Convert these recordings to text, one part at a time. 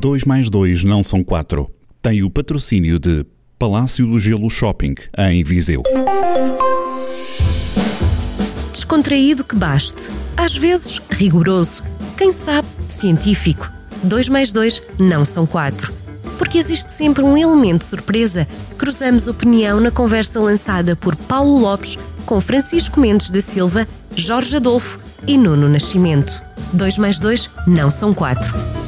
2 mais 2 não são 4. Tem o patrocínio de Palácio do Gelo Shopping, em Viseu. Descontraído que baste. Às vezes, rigoroso. Quem sabe, científico. 2 mais 2 não são 4. Porque existe sempre um elemento surpresa. Cruzamos opinião na conversa lançada por Paulo Lopes com Francisco Mendes da Silva, Jorge Adolfo e Nuno Nascimento. 2 mais 2 não são 4.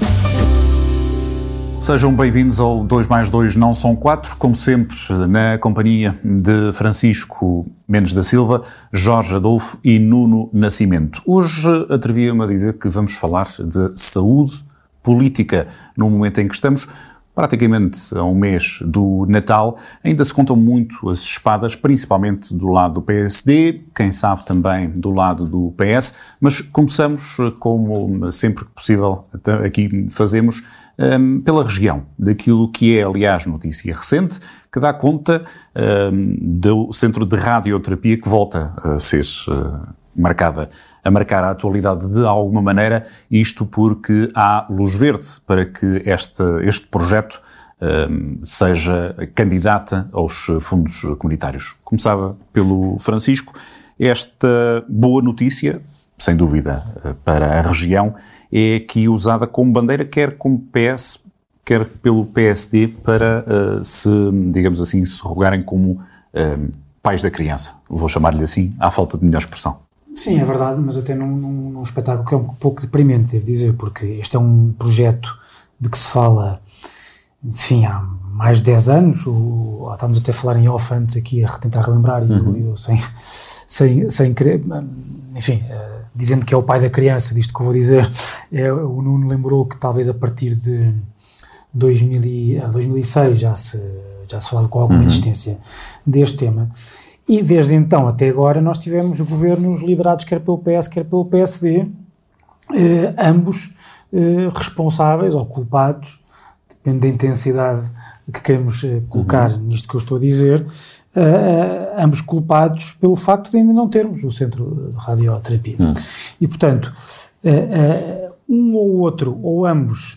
Sejam bem-vindos ao 2 mais 2 não são 4, como sempre, na companhia de Francisco Mendes da Silva, Jorge Adolfo e Nuno Nascimento. Hoje atrevi-me a dizer que vamos falar de saúde política, num momento em que estamos praticamente a um mês do Natal. Ainda se contam muito as espadas, principalmente do lado do PSD, quem sabe também do lado do PS, mas começamos, como sempre que possível aqui fazemos, pela região, daquilo que é, aliás, notícia recente, que dá conta do centro de radioterapia que volta a ser marcar a atualidade de alguma maneira, isto porque há luz verde para que este projeto seja candidata aos fundos comunitários. Começava pelo Francisco. Esta boa notícia, sem dúvida, para a região, é aqui usada como bandeira, quer como PS, quer pelo PSD, para se, digamos assim, se rogarem como pais da criança. Vou chamar-lhe assim, à falta de melhor expressão. Sim, é verdade, mas até num espetáculo que é um pouco deprimente, devo dizer, porque este é um projeto de que se fala, enfim, há mais de 10 anos, ou estávamos até a falar em off antes aqui, a tentar relembrar, e eu sem querer, enfim, dizendo que é o pai da criança, disto que eu vou dizer, o Nuno lembrou que talvez a partir de 2006 já se falava com alguma insistência deste tema. E desde então até agora nós tivemos governos liderados quer pelo PS, quer pelo PSD, ambos responsáveis ou culpados, depende da intensidade que queremos colocar nisto que eu estou a dizer, ambos culpados pelo facto de ainda não termos o centro de radioterapia. E, portanto, um ou outro, ou ambos,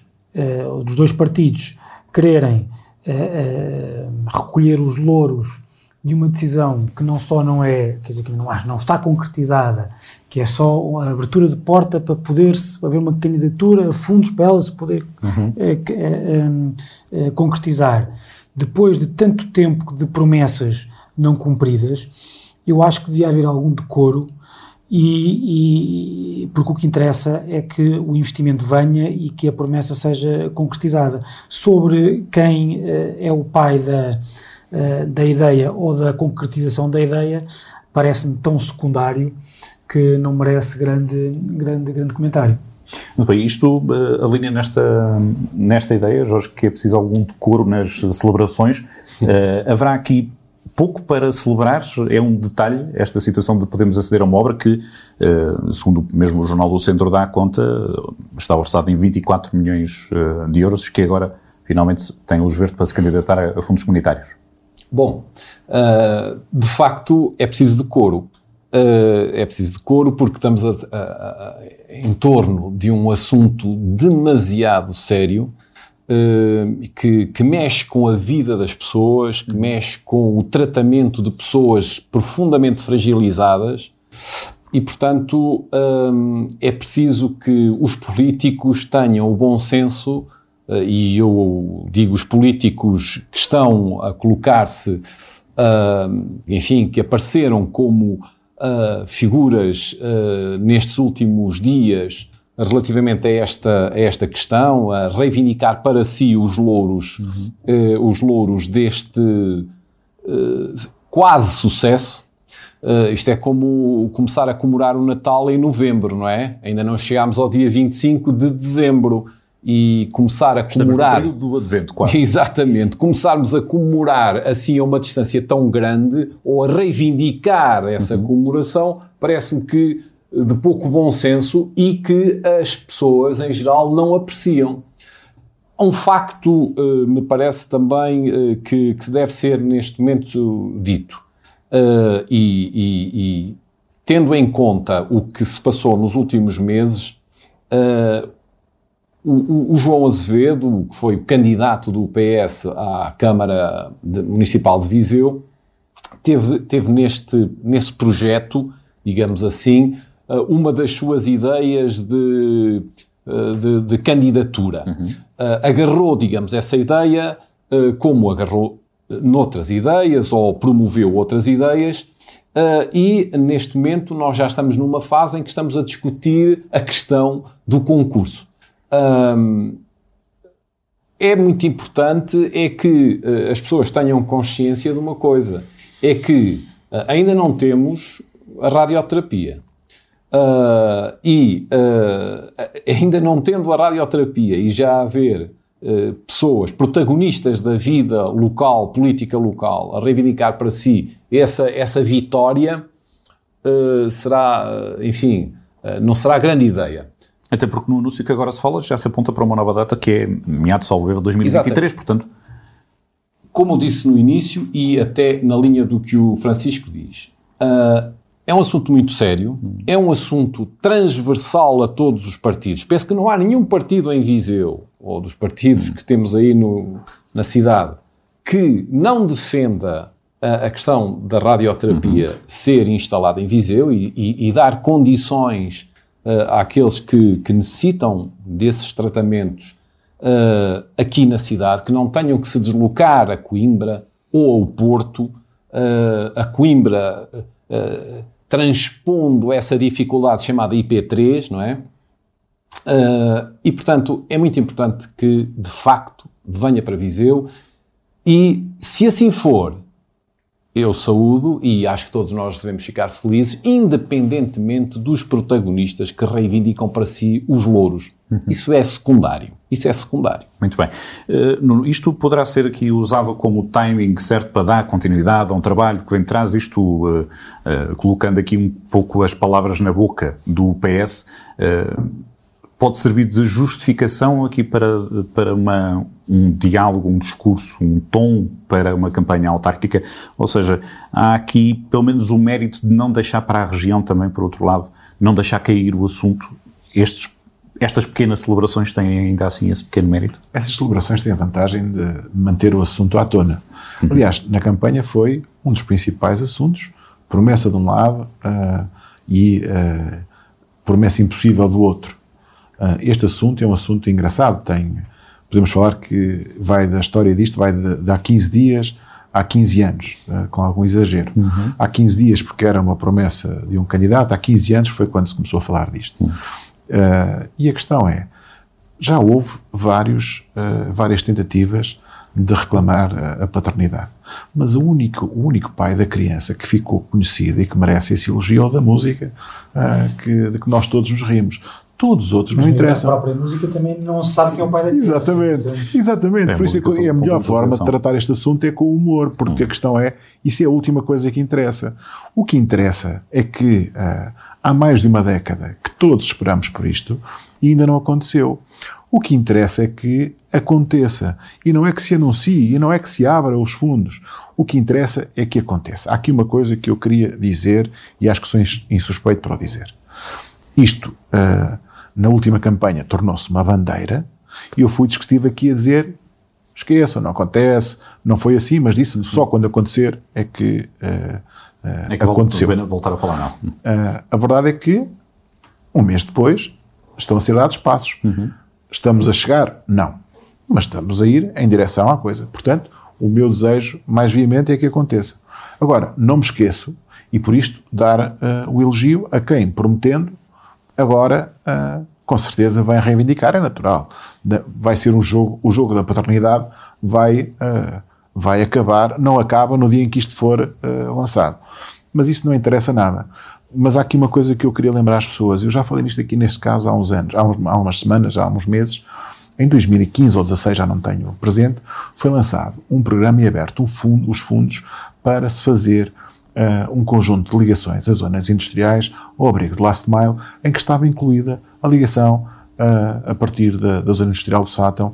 dos dois partidos, quererem recolher os louros de uma decisão que não só não é, quer dizer, que não está concretizada, que é só a abertura de porta para poder-se, haver uma candidatura a fundos para ela se poder concretizar, depois de tanto tempo de promessas não cumpridas. Eu acho que devia haver algum decoro, e porque o que interessa é que o investimento venha e que a promessa seja concretizada. Sobre quem é o pai da ideia ou da concretização da ideia, parece-me tão secundário que não merece grande comentário. Muito bem, isto alinha nesta ideia, Jorge, que é preciso algum decoro nas celebrações. Haverá aqui pouco para celebrar, é um detalhe esta situação de podermos aceder a uma obra que, segundo mesmo o Jornal do Centro dá conta, está orçada em 24 milhões de euros, que agora finalmente tem luz verde para se candidatar a fundos comunitários. Bom, de facto é preciso decoro. É preciso decoro porque estamos em torno de um assunto demasiado sério, que mexe com a vida das pessoas, que mexe com o tratamento de pessoas profundamente fragilizadas, e, portanto, é preciso que os políticos tenham o bom senso. E eu digo os políticos que estão a colocar-se, enfim, que apareceram como figuras nestes últimos dias relativamente a esta questão, a reivindicar para si os louros deste quase sucesso. Isto é como começar a comemorar o Natal em novembro, não é? Ainda não chegámos ao dia 25 de dezembro. E começar a comemorar. Estamos no período do Advento, quase. Exatamente. Começarmos a comemorar assim a uma distância tão grande, ou a reivindicar essa comemoração, parece-me que de pouco bom senso e que as pessoas em geral não apreciam. Um facto, me parece também, que deve ser neste momento dito, e tendo em conta o que se passou nos últimos meses, O João Azevedo, que foi o candidato do PS à Câmara Municipal de Viseu, teve nesse projeto, digamos assim, uma das suas ideias de candidatura. Uhum. Agarrou, digamos, essa ideia, como agarrou noutras ideias, ou promoveu outras ideias, e neste momento nós já estamos numa fase em que estamos a discutir a questão do concurso. É muito importante é que as pessoas tenham consciência de uma coisa, é que ainda não temos a radioterapia, ainda não tendo a radioterapia e já haver pessoas protagonistas da vida local, política local, a reivindicar para si essa vitória, será, enfim, não será grande ideia. Até porque no anúncio que agora se fala já se aponta para uma nova data que é meados, salvo erro, 2023, portanto... Como eu disse no início e até na linha do que o Francisco diz, é um assunto muito sério, é um assunto transversal a todos os partidos. Penso que não há nenhum partido em Viseu, ou dos partidos que temos aí na cidade, que não defenda a questão da radioterapia ser instalada em Viseu e dar condições... àqueles que necessitam desses tratamentos aqui na cidade, que não tenham que se deslocar a Coimbra ou ao Porto, a Coimbra transpondo essa dificuldade chamada IP3, não é? E, portanto, é muito importante que, de facto, venha para Viseu e, se assim for, eu saúdo e acho que todos nós devemos ficar felizes, independentemente dos protagonistas que reivindicam para si os louros. Isso é secundário. Muito bem. Nuno, isto poderá ser aqui usado como timing certo para dar continuidade a um trabalho que vem de trás, isto colocando aqui um pouco as palavras na boca do PS, pode servir de justificação aqui para um diálogo, um discurso, um tom para uma campanha autárquica, ou seja, há aqui pelo menos o mérito de não deixar para a região também, por outro lado, não deixar cair o assunto. Estas pequenas celebrações têm ainda assim esse pequeno mérito? Essas celebrações têm a vantagem de manter o assunto à tona. Aliás, na campanha foi um dos principais assuntos, promessa de um lado e promessa impossível do outro. Este assunto é um assunto engraçado, podemos falar que vai da história disto, vai de há 15 dias a 15 anos, com algum exagero. Há 15 dias porque era uma promessa de um candidato, há 15 anos foi quando se começou a falar disto. E a questão é, já houve várias tentativas de reclamar a paternidade, mas o único pai da criança que ficou conhecido e que merece esse elogio é o da música, de que nós todos nos rimos. Todos os outros não interessam. A própria música também não sabe quem é o pai da criança. Exatamente. Por isso é a melhor forma de tratar este assunto é com o humor, porque a questão é, isso é a última coisa que interessa. O que interessa é que há mais de uma década que todos esperamos por isto e ainda não aconteceu. O que interessa é que aconteça. E não é que se anuncie, e não é que se abra os fundos. O que interessa é que aconteça. Há aqui uma coisa que eu queria dizer e acho que sou insuspeito para o dizer. Isto, na última campanha, tornou-se uma bandeira e eu fui discutivo aqui a dizer esqueçam, não acontece, não foi assim, mas disse só quando acontecer é que aconteceu. É que voltar a falar, não. A verdade é que, um mês depois, estão a ser dados passos. Estamos a chegar? Não. Mas estamos a ir em direção à coisa. Portanto, o meu desejo mais veemente é que aconteça. Agora, não me esqueço, e por isto dar o elogio a quem, prometendo, agora, com certeza, vai reivindicar, é natural. Vai ser o jogo da paternidade vai acabar, não acaba no dia em que isto for lançado. Mas isso não interessa nada. Mas há aqui uma coisa que eu queria lembrar às pessoas. Eu já falei nisto aqui neste caso há uns anos, há umas semanas, há uns meses. Em 2015 ou 2016, já não tenho presente, foi lançado um programa e aberto os fundos para se fazer um conjunto de ligações a zonas industriais ao abrigo de Last Mile, em que estava incluída a ligação a partir da zona industrial do Sátão,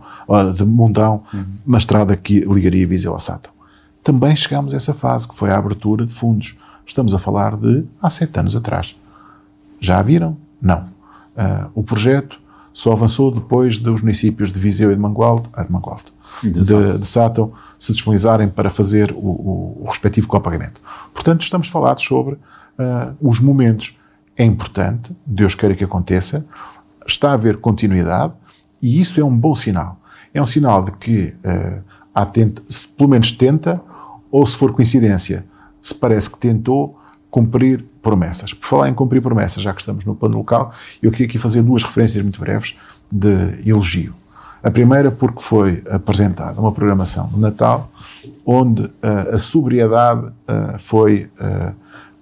de Mundão, na estrada que ligaria Viseu ao Sátão. Também chegámos a essa fase, que foi a abertura de fundos. Estamos a falar de há 7 anos atrás. Já a viram? Não. O projeto só avançou depois dos municípios de Viseu e de Mangualde, de Sátão, se disponibilizarem para fazer o respectivo copagamento. Portanto, estamos falados sobre os momentos. É importante, Deus queira que aconteça, está a haver continuidade e isso é um bom sinal. É um sinal de que se pelo menos tenta, ou se for coincidência, se parece que tentou cumprir promessas. Por falar em cumprir promessas, já que estamos no plano local, eu queria aqui fazer duas referências muito breves de elogio. A primeira porque foi apresentada uma programação de Natal onde a sobriedade foi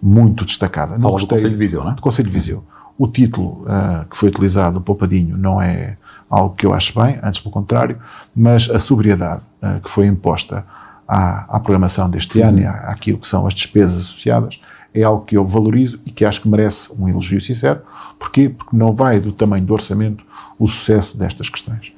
muito destacada. Não gostei, do Conselho de Viseu, não é? Do Conselho de Viseu. O título que foi utilizado, poupadinho, não é algo que eu acho bem, antes pelo contrário, mas a sobriedade que foi imposta à programação deste ano e àquilo que são as despesas associadas é algo que eu valorizo e que acho que merece um elogio sincero. Porquê? Porque não vai do tamanho do orçamento o sucesso destas questões.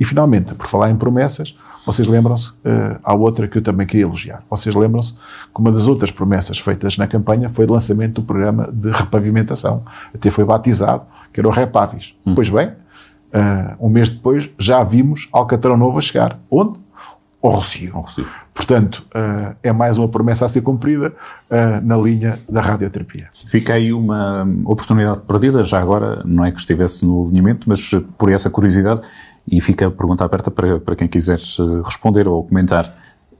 E finalmente, por falar em promessas, vocês lembram-se, há outra que eu também queria elogiar. Vocês lembram-se que uma das outras promessas feitas na campanha foi o lançamento do programa de repavimentação. Até foi batizado, que era o Repavis. Pois bem, um mês depois já vimos Alcatrão Novo a chegar. Onde? Ao Rocio. Portanto, é mais uma promessa a ser cumprida na linha da radioterapia. Fica aí uma oportunidade perdida, já agora, não é que estivesse no alinhamento, mas por essa curiosidade, e fica a pergunta aberta para quem quiser responder ou comentar.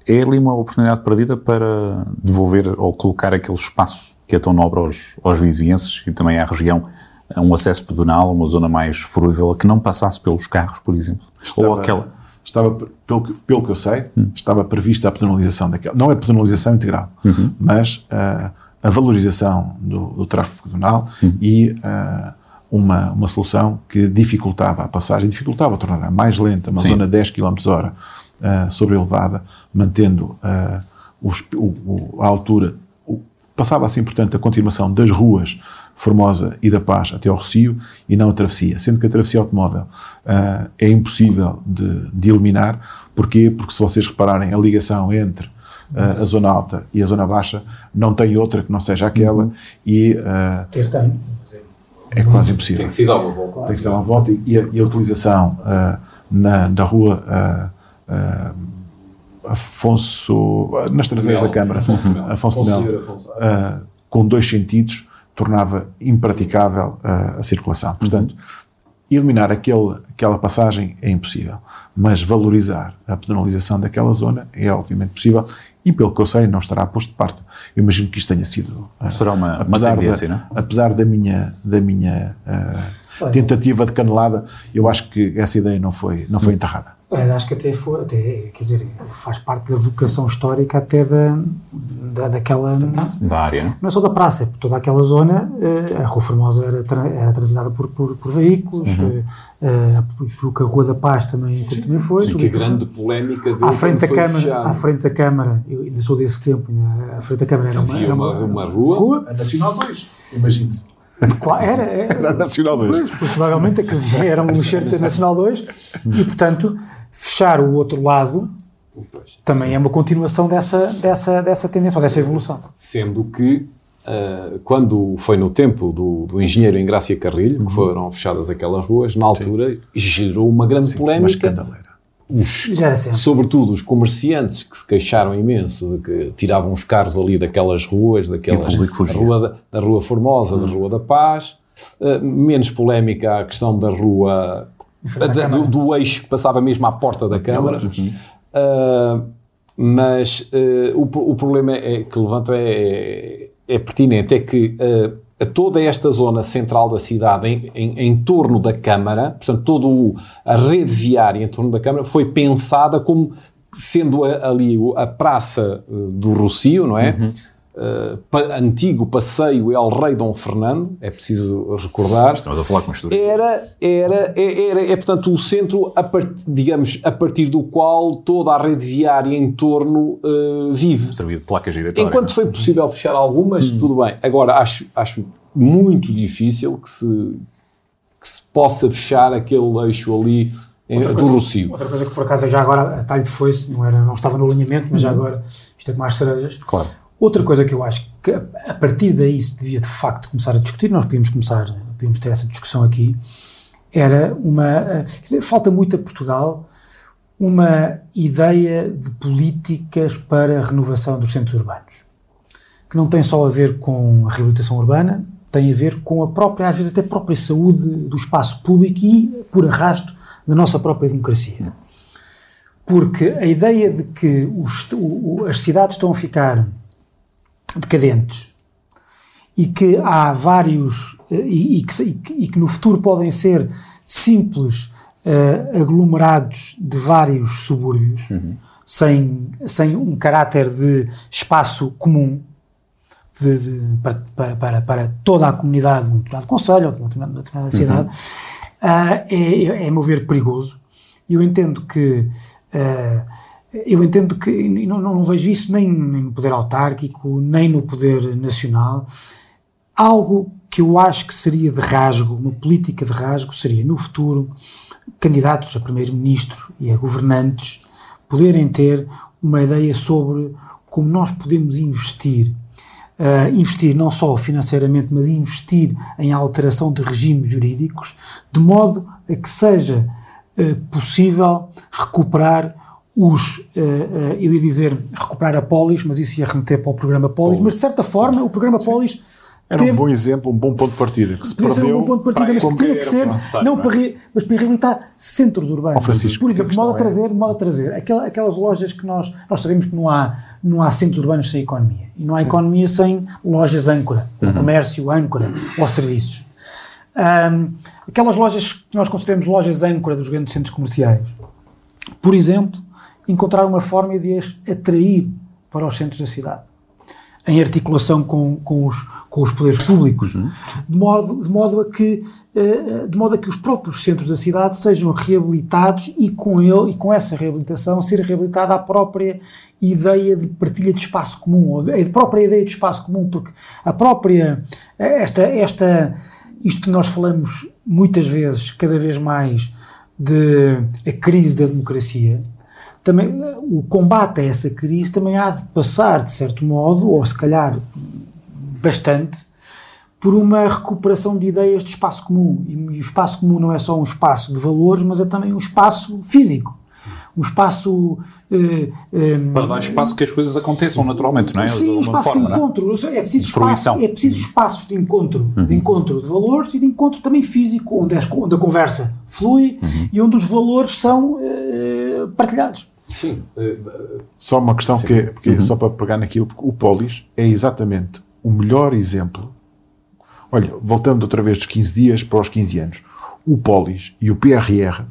É ali uma oportunidade perdida para devolver ou colocar aquele espaço que é tão nobre aos vizienses e também à região, um acesso pedonal, uma zona mais fruível, que não passasse pelos carros, por exemplo, ou aquela... Estava, pelo que eu sei, estava prevista a pedonalização daquela. Não é pedonalização integral, mas a valorização do tráfego pedonal e uma solução que dificultava a passagem, dificultava a tornar mais lenta, uma zona de 10 km/h sobrelevada, mantendo a altura. Passava assim, portanto, a continuação das ruas Formosa e da Paz até ao Rocio e não a travessia, sendo que a travessia automóvel é impossível de eliminar. Porquê? Porque se vocês repararem, a ligação entre a zona alta e a zona baixa não tem outra que não seja aquela e... é quase impossível. Tem que se dar uma volta. Tem que se dar uma volta e a utilização da rua... Afonso, nas traseiras da Câmara, Afonso de Melo, com dois sentidos, tornava impraticável a circulação. Portanto, eliminar aquela passagem é impossível, mas valorizar a pedonalização daquela zona é obviamente possível e, pelo que eu sei, não estará posto de parte. Eu imagino que isto tenha sido... Será uma tendência, não é? Apesar da minha tentativa de canelada, eu acho que essa ideia não foi enterrada. Acho que até foi, quer dizer, faz parte da vocação histórica até daquela... Da área, não é só da praça, toda aquela zona, a Rua Formosa era transitada por veículos, a Rua da Paz também foi. Sim, que grande polémica... À frente da Câmara, eu ainda sou desse tempo, à frente da Câmara era uma rua... A Nacional 2, imagine-se. Era Nacional 2. Pois, provavelmente aquilo já era um lixeiro da Nacional 2 e, portanto, fechar o outro lado também é uma continuação dessa tendência, ou dessa evolução. Sendo que, quando foi no tempo do engenheiro Engrácia Carrilho, que foram fechadas aquelas ruas, na altura gerou uma grande polémica. Uma escandaleira. Sobretudo os comerciantes que se queixaram imenso de que tiravam os carros ali daquelas ruas, da Rua Formosa, da Rua da Paz. Menos polémica a questão da rua, do eixo que passava mesmo à porta da Câmara. Mas o problema que levanto é pertinente, é que toda esta zona central da cidade em torno da Câmara, portanto toda a rede viária em torno da Câmara foi pensada como sendo ali a praça do Rocio, não é? Antigo passeio El Rei Dom Fernando, é preciso recordar. Estamos a falar com história. Era portanto o centro, a partir do qual toda a rede viária em torno vive. Servia de placa giratória. Enquanto foi possível fechar algumas, tudo bem. Agora acho muito difícil que se possa fechar aquele eixo ali. Outra coisa que por acaso já agora, a talho de foice, não estava no alinhamento, mas já agora isto é com mais cerejas. Claro. Outra coisa que eu acho que a partir daí se devia de facto começar a discutir, nós podíamos ter essa discussão aqui, era uma... Falta muito a Portugal uma ideia de políticas para a renovação dos centros urbanos, que não tem só a ver com a reabilitação urbana, tem a ver com a própria, às vezes até a própria saúde do espaço público e, por arrasto, da nossa própria democracia. Porque a ideia de que as cidades estão a ficar decadentes e que há vários, e que no futuro podem ser simples aglomerados de vários subúrbios, sem um caráter de espaço comum para toda a comunidade de um determinado concelho ou de uma determinada cidade, é, a meu ver, perigoso. E eu entendo que não vejo isso nem no poder autárquico, nem no poder nacional. Algo que eu acho que seria de rasgo, uma política de rasgo, seria no futuro candidatos a primeiro-ministro e a governantes poderem ter uma ideia sobre como nós podemos investir. Investir não só financeiramente, mas investir em alteração de regimes jurídicos, de modo a que seja possível recuperar eu ia dizer recuperar a Polis, mas isso ia remeter para o programa Polis, mas de certa forma o programa Polis era um bom exemplo, um bom ponto de partida que se perdeu, mas que tinha que ser mas para reabilitar centros urbanos, por exemplo, de modo a trazer aquelas lojas que nós sabemos que não há centros urbanos sem economia, e não há economia sem lojas âncora, comércio âncora ou serviços. Aquelas lojas que nós consideramos lojas âncora dos grandes centros comerciais, por exemplo, encontrar uma forma de as atrair para os centros da cidade, em articulação com os poderes públicos, de modo a que os próprios centros da cidade sejam reabilitados e com essa reabilitação ser reabilitada a própria ideia de partilha de espaço comum, ou a própria ideia de espaço comum, porque a própria, isto que nós falamos muitas vezes, cada vez mais, de a crise da democracia, também, o combate a essa crise também há de passar, de certo modo, ou se calhar bastante, por uma recuperação de ideias de espaço comum. E o espaço comum não é só um espaço de valores, mas é também um espaço físico. Um espaço... para dar espaço que as coisas aconteçam naturalmente, não é? Sim, um espaço de encontro. Não? É preciso espaços de encontro. De encontro de valores e de encontro também físico, onde a conversa flui e onde os valores são partilhados. Sim. Só uma questão, sim, que é, porque só para pegar naquilo, porque o Polis é exatamente o melhor exemplo. Olha, voltando outra vez dos 15 dias para os 15 anos, o Polis e o PRR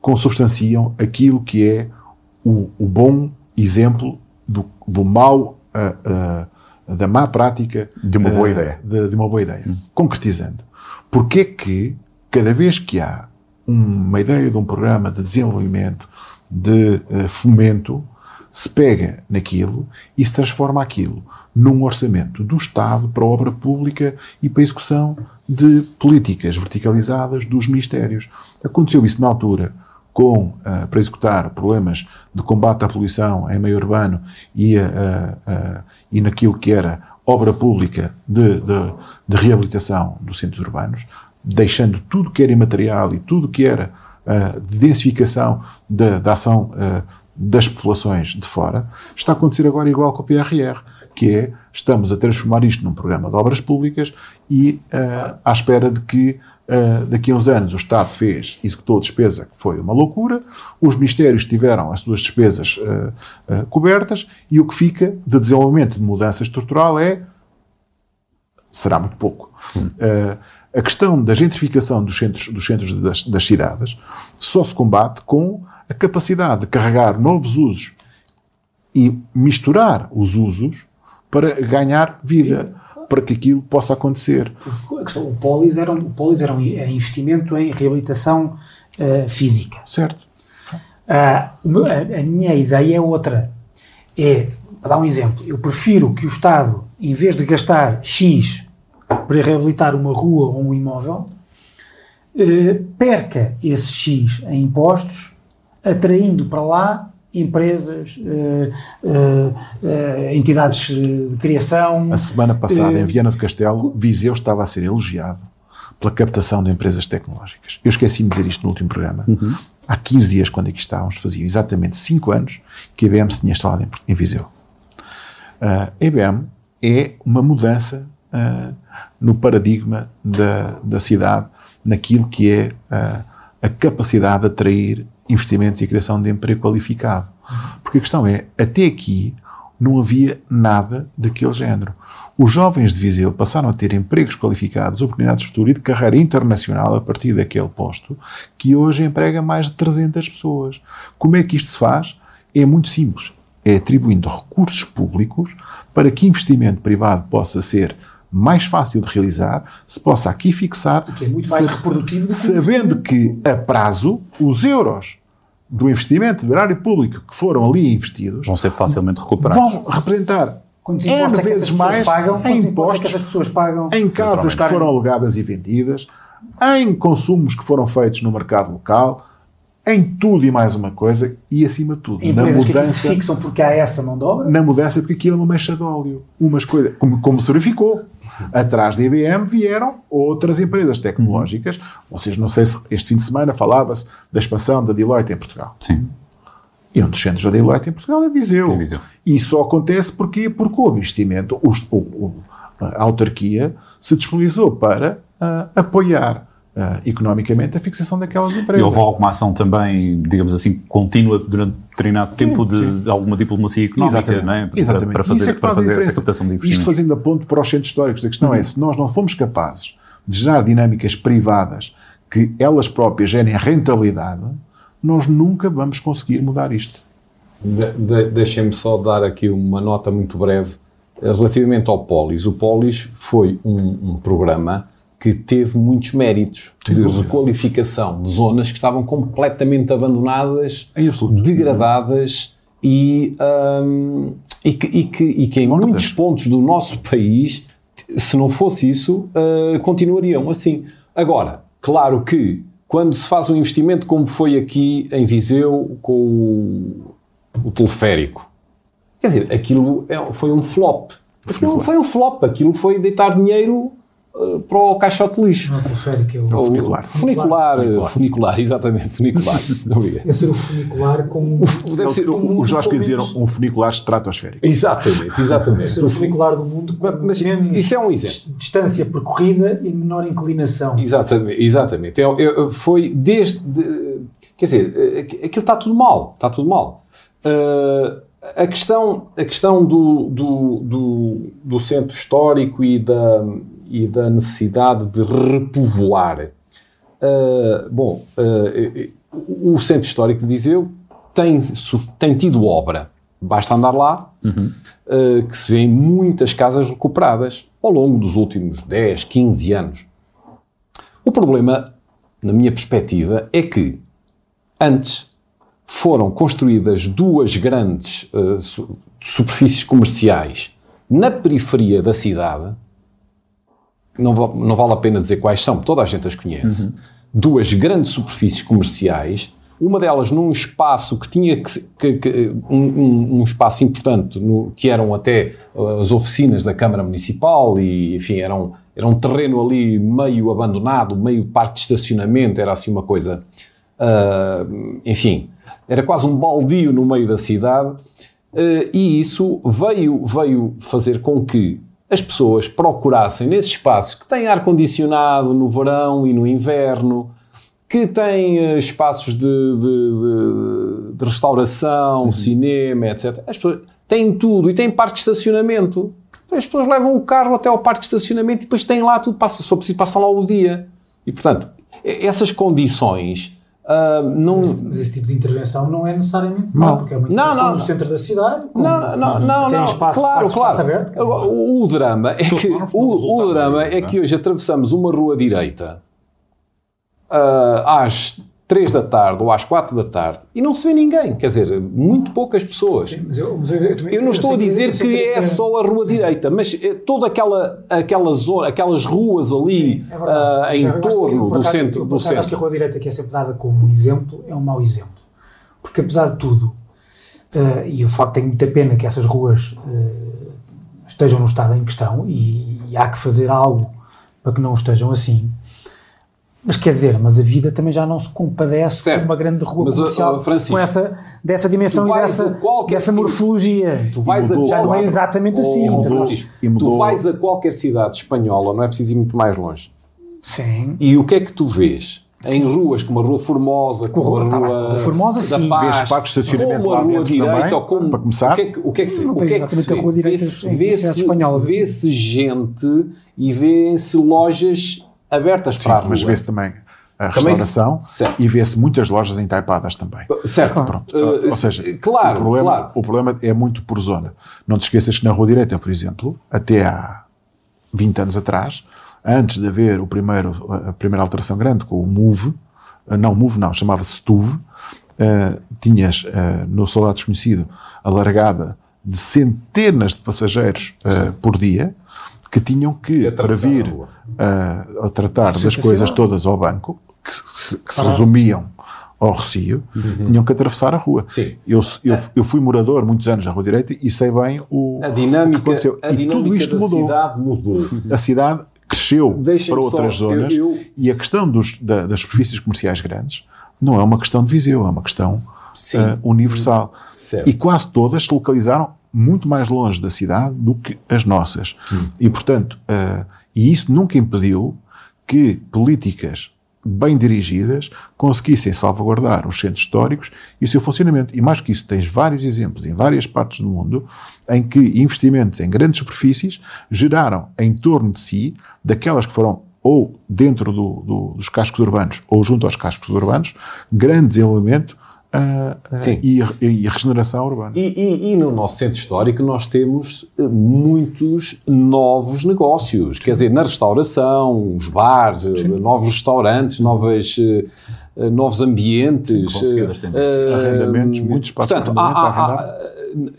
consubstanciam aquilo que é o bom exemplo do mau, da má prática de uma boa ideia. De uma boa ideia. Concretizando, porque é que cada vez que há uma ideia de um programa de desenvolvimento, de fomento, se pega naquilo e se transforma aquilo num orçamento do Estado para a obra pública e para a execução de políticas verticalizadas dos ministérios. Aconteceu isso na altura para executar problemas de combate à poluição em meio urbano e naquilo que era obra pública de reabilitação dos centros urbanos, deixando tudo que era imaterial e tudo que era de densificação da ação das populações de fora. Está a acontecer agora igual com o PRR, que é, estamos a transformar isto num programa de obras públicas e à espera de que daqui a uns anos o Estado executou a despesa, que foi uma loucura, os ministérios tiveram as suas despesas cobertas e o que fica de desenvolvimento de mudança estrutural será muito pouco. A questão da gentrificação dos centros das cidades só se combate com a capacidade de carregar novos usos e misturar os usos para ganhar vida, para que aquilo possa acontecer. A questão, o Polis era um investimento em reabilitação física. Certo. A minha ideia é outra. Para dar um exemplo, eu prefiro que o Estado, em vez de gastar X para reabilitar uma rua ou um imóvel, perca esse X em impostos, atraindo para lá empresas, entidades de criação. A semana passada, em Viana do Castelo, Viseu estava a ser elogiado pela captação de empresas tecnológicas. Eu esqueci-me de dizer isto no último programa. Uhum. Há 15 dias, quando aqui estávamos, fazia exatamente 5 anos que a IBM se tinha instalado em Viseu. A IBM é uma mudança no paradigma da cidade, naquilo que é a capacidade de atrair investimentos e a criação de emprego qualificado. Porque a questão é, até aqui não havia nada daquele género. Os jovens de Viseu passaram a ter empregos qualificados, oportunidades de futuro e de carreira internacional a partir daquele posto, que hoje emprega mais de 300 pessoas. Como é que isto se faz? É muito simples. É atribuindo recursos públicos para que investimento privado possa ser mais fácil de realizar, se possa aqui fixar, que é muito mais reprodutivo, sabendo que, a prazo, os euros do investimento do erário público que foram ali investidos vão ser facilmente recuperados. Vão representar N vezes mais em impostos, em casas que foram alugadas e vendidas, em consumos que foram feitos no mercado local, em tudo e mais uma coisa, e acima de tudo, na mudança. Que se fixam porque há essa mão de obra? Na mudança, porque aquilo é uma mancha de óleo. Umas coisas, como se verificou. Atrás da IBM vieram outras empresas tecnológicas. Vocês, não sei se este fim de semana falava-se da expansão da Deloitte em Portugal. Sim. E um dos centros da Deloitte em Portugal é Viseu. E isso acontece porque houve investimento. A autarquia se disponibilizou para apoiar economicamente a fixação daquelas empresas. E houve alguma ação também, digamos assim, contínua durante determinado tempo de alguma diplomacia económica, exatamente, não é? Para fazer, essa captação de investimentos. Isto fazendo aponto para os centros históricos. A questão é, se nós não fomos capazes de gerar dinâmicas privadas que elas próprias gerem rentabilidade, nós nunca vamos conseguir mudar isto. Deixem-me só dar aqui uma nota muito breve relativamente ao Polis. O Polis foi um programa que teve muitos méritos de requalificação de zonas que estavam completamente abandonadas, degradadas e que em muitos pontos do nosso país, se não fosse isso, continuariam assim. Agora, claro que quando se faz um investimento como foi aqui em Viseu com o teleférico, quer dizer, aquilo foi um flop. Aquilo foi um flop, aquilo foi deitar dinheiro para o caixote de lixo. Não, o funicular. Funicular, exatamente, funicular. Deve ser o funicular como... Deve ser o Jorge quer dizer um funicular estratosférico. Exatamente. Deve ser o funicular do mundo com menos distância percorrida e menor inclinação. Exatamente. Foi desde... Quer dizer, aquilo está tudo mal. A questão do centro histórico e da necessidade de repovoar. O Centro Histórico de Viseu tem tido obra. Basta andar lá, que se vêem muitas casas recuperadas ao longo dos últimos 10, 15 anos. O problema, na minha perspectiva, é que antes foram construídas duas grandes superfícies comerciais na periferia da cidade. Não vale a pena dizer quais são, toda a gente as conhece. Duas grandes superfícies comerciais, uma delas num espaço que tinha um espaço importante, que eram até as oficinas da Câmara Municipal e, enfim, era um terreno ali meio abandonado, meio parque de estacionamento, era assim uma coisa, enfim, era quase um baldio no meio da cidade, e isso veio fazer com que as pessoas procurassem nesse espaço que tem ar-condicionado no verão e no inverno, que tem espaços de restauração, cinema, etc. As pessoas têm tudo e têm parque de estacionamento. As pessoas levam o carro até ao parque de estacionamento e depois têm lá tudo, só preciso passar lá o dia. E, portanto, essas condições... mas esse tipo de intervenção não é necessariamente mal, porque é uma intervenção no centro da cidade, tem espaço, espaço aberto. O drama é que hoje atravessamos uma rua direita às 3 da tarde ou às 4 da tarde e não se vê ninguém, quer dizer, muito poucas pessoas. Sim, eu não estou a dizer que é só a rua direita, mas toda aquela zona, aquelas ruas ali em torno do centro. Eu acho que a rua direita, que é sempre dada como exemplo, é um mau exemplo. Porque apesar de tudo, e o facto tem muita pena que essas ruas estejam no estado em questão e há que fazer algo para que não estejam assim, Mas quer dizer, mas a vida também já não se compadece certo. Com uma grande rua mas, comercial com essa, dessa dimensão e dessa morfologia. Tu vais mudou, já não é exatamente ou, assim. Tu vais a qualquer cidade espanhola, não é preciso ir muito mais longe. Sim. E o que é que tu vês? Sim. Em ruas como a Rua Formosa, como a Rua Formosa, da Paz, vês parques de estacionamento ou a Rua Direita, ou como, para começar. O que é que se vê-se gente e vê-se lojas abertas para a rua. Mas vê-se também a restauração e vê-se muitas lojas entaipadas também. Certo. Pronto. Ou seja, o problema é muito por zona. Não te esqueças que na Rua Direita, por exemplo, até há 20 anos atrás, antes de haver a primeira alteração grande com o Move, chamava-se Tuve, tinhas no Soldado Desconhecido a largada de centenas de passageiros por dia, que tinham que, para vir a tratar das coisas todas ao banco, que se resumiam ao Rocio, tinham que atravessar a rua. Sim. Eu fui morador muitos anos na Rua Direita e sei bem o que aconteceu. E tudo isto mudou. A cidade mudou. A cidade cresceu para outras zonas e a questão das superfícies comerciais grandes não é uma questão de Viseu, é uma questão universal. Certo. E quase todas se localizaram muito mais longe da cidade do que as nossas. E, portanto, e isso nunca impediu que políticas bem dirigidas conseguissem salvaguardar os centros históricos e o seu funcionamento. E mais que isso, tens vários exemplos em várias partes do mundo em que investimentos em grandes superfícies geraram em torno de si daquelas que foram ou dentro dos cascos urbanos ou junto aos cascos urbanos, grande desenvolvimento e a regeneração urbana. E no nosso centro histórico nós temos muitos novos negócios, quer dizer, na restauração, os bares, novos restaurantes, novos ambientes, arrendamentos, muitos espaços. Portanto,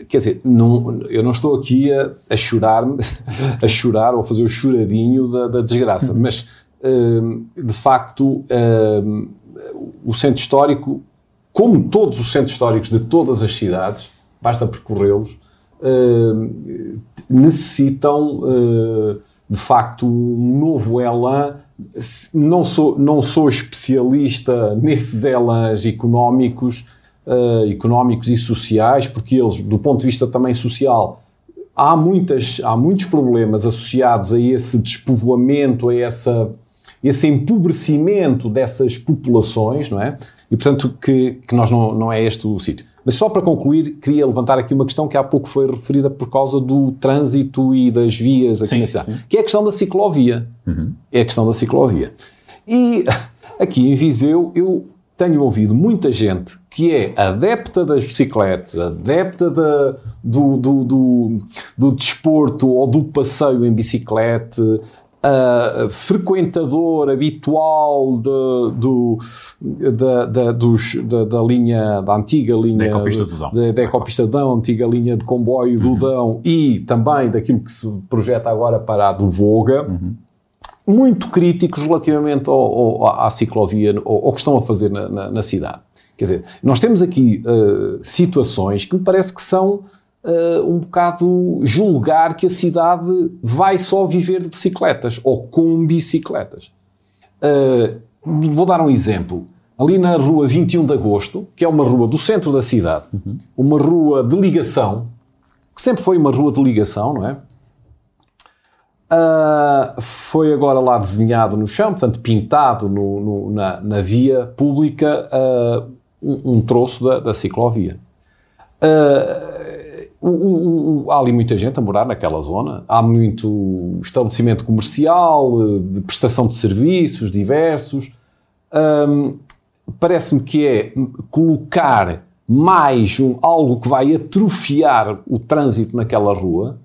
quer dizer, eu não estou aqui a chorar ou fazer o chorarinho da desgraça, mas de facto o centro histórico, como todos os centros históricos de todas as cidades, basta percorrê-los, necessitam, de facto, um novo elan. Não sou especialista nesses elans económicos e sociais, porque eles, do ponto de vista também social, há muitos problemas associados a esse despovoamento, a esse empobrecimento dessas populações, não é? E, portanto, que nós não é este o sítio. Mas só para concluir, queria levantar aqui uma questão que há pouco foi referida por causa do trânsito e das vias aqui na cidade, que é a questão da ciclovia. É a questão da ciclovia. E aqui em Viseu eu tenho ouvido muita gente que é adepta das bicicletas, adepta do desporto ou do passeio em bicicleta, frequentador habitual da ecopista do Dão, antiga linha de comboio do Dão, e também daquilo que se projeta agora para a do Voga, muito críticos relativamente à ciclovia, ao que estão a fazer na cidade. Quer dizer, nós temos aqui situações que me parece que são um bocado julgar que a cidade vai só viver de bicicletas ou com bicicletas. Vou dar um exemplo. Ali na Rua 21 de Agosto, que é uma rua do centro da cidade, uma rua de ligação, que sempre foi uma rua de ligação, não é? Foi agora lá desenhado no chão, portanto pintado na via pública, um troço da ciclovia. Há ali muita gente a morar naquela zona, há muito estabelecimento comercial, de prestação de serviços diversos. Parece-me que é colocar mais algo que vai atrofiar o trânsito naquela rua,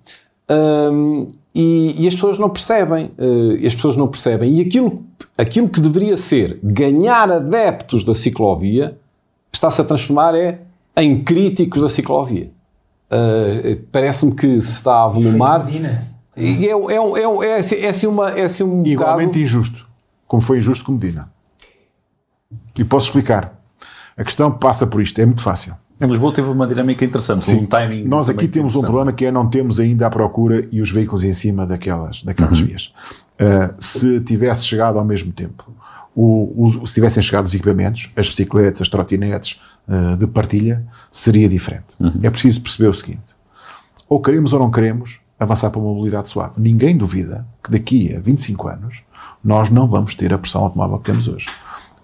e as pessoas não percebem. E aquilo que deveria ser ganhar adeptos da ciclovia está-se a transformar em críticos da ciclovia. Parece-me que se está a avolumar. É um igualmente bocado injusto, como foi injusto com Medina. E posso explicar. A questão passa por isto, é muito fácil. Em Lisboa teve uma dinâmica interessante. Sim. Um timing. Nós aqui temos um problema que é não temos ainda a procura e os veículos em cima daquelas vias. Se tivesse chegado ao mesmo tempo se tivessem chegado os equipamentos, as bicicletas, as trotinetes de partilha, seria diferente. Uhum. É preciso perceber o seguinte: ou queremos ou não queremos avançar para uma mobilidade suave. Ninguém duvida que daqui a 25 anos nós não vamos ter a pressão automóvel que temos hoje.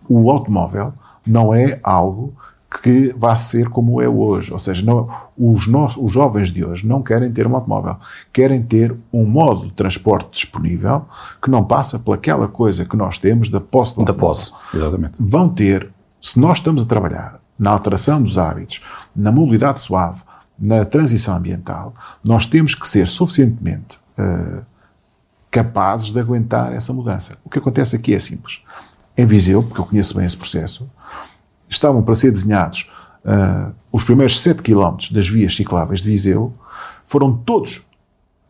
O automóvel não é algo que vá ser como é hoje, ou seja, não, os jovens de hoje não querem ter um automóvel, querem ter um modo de transporte disponível que não passa pelaquela coisa que nós temos da posse do automóvel. Da posse, exatamente. Vão ter, se nós estamos a trabalhar na alteração dos hábitos, na mobilidade suave, na transição ambiental, nós temos que ser suficientemente capazes de aguentar essa mudança. O que acontece aqui é simples. Em Viseu, porque eu conheço bem esse processo, estavam para ser desenhados os primeiros 7 km das vias cicláveis de Viseu, foram todos,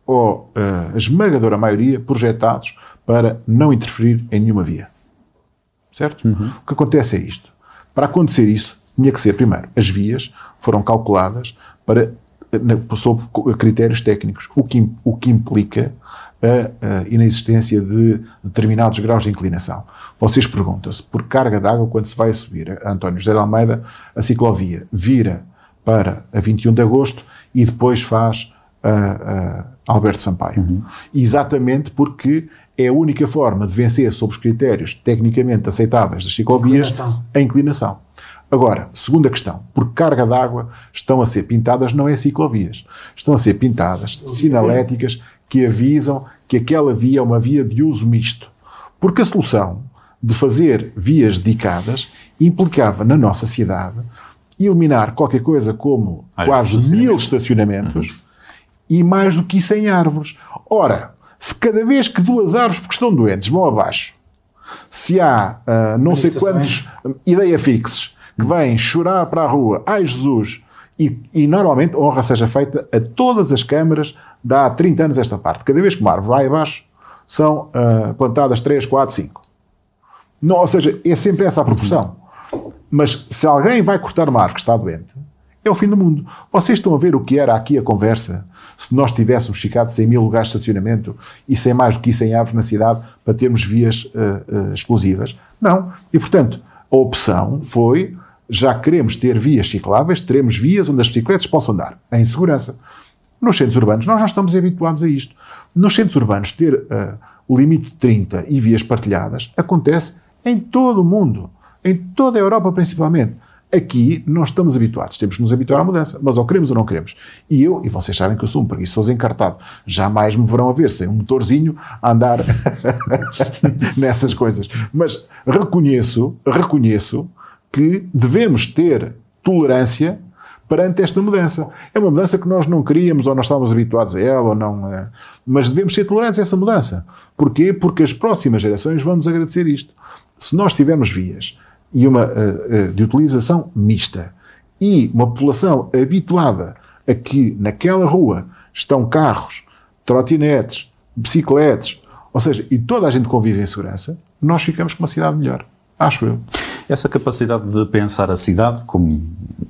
ou a esmagadora maioria, projetados para não interferir em nenhuma via. Certo? Uhum. O que acontece é isto. Para acontecer isso, tinha que ser, primeiro, as vias foram calculadas para, sob critérios técnicos, o que implica a inexistência de determinados graus de inclinação. Vocês perguntam-se, por carga d'água, quando se vai subir a António José de Almeida, a ciclovia vira para a 21 de agosto e depois faz a Alberto Sampaio. Uhum. Exatamente porque é a única forma de vencer sob os critérios tecnicamente aceitáveis das ciclovias a inclinação. Agora, segunda questão, por carga d'água estão a ser pintadas, não é ciclovias, estão a ser pintadas sinaléticas que avisam que aquela via é uma via de uso misto. Porque a solução de fazer vias dedicadas implicava, na nossa cidade, eliminar qualquer coisa como quase 1000 estacionamentos e mais do que 100 árvores. Ora, se cada vez que 2 árvores, porque estão doentes, vão abaixo, se há não sei quantos ideia fixes, que vêm chorar para a rua, ai Jesus, e normalmente honra seja feita a todas as câmaras de há 30 anos esta parte. Cada vez que uma árvore vai abaixo, são plantadas 3, 4, 5. Não, ou seja, é sempre essa a proporção. Mas se alguém vai cortar uma árvore que está doente, é o fim do mundo. Vocês estão a ver o que era aqui a conversa se nós tivéssemos ficado 100.000 lugares de estacionamento e sem mais do que 100 árvores na cidade para termos vias exclusivas? Não. E, portanto, a opção foi: já queremos ter vias cicláveis, teremos vias onde as bicicletas possam andar, em segurança. Nos centros urbanos, nós não estamos habituados a isto. Nos centros urbanos, ter o limite de 30 e vias partilhadas acontece em todo o mundo, em toda a Europa principalmente. Aqui não estamos habituados, temos que nos habituar à mudança, mas ou queremos ou não queremos. E vocês sabem que eu sou um preguiçoso encartado, jamais me verão a ver sem um motorzinho a andar nessas coisas. Mas reconheço que devemos ter tolerância perante esta mudança. É uma mudança que nós não queríamos, ou nós estávamos habituados a ela, ou não, mas devemos ser tolerantes a essa mudança. Porquê? Porque as próximas gerações vão nos agradecer isto. Se nós tivermos vias e uma de utilização mista, e uma população habituada a que naquela rua estão carros, trotinetes, bicicletas, ou seja, e toda a gente convive em segurança, nós ficamos com uma cidade melhor, acho eu. Essa capacidade de pensar a cidade como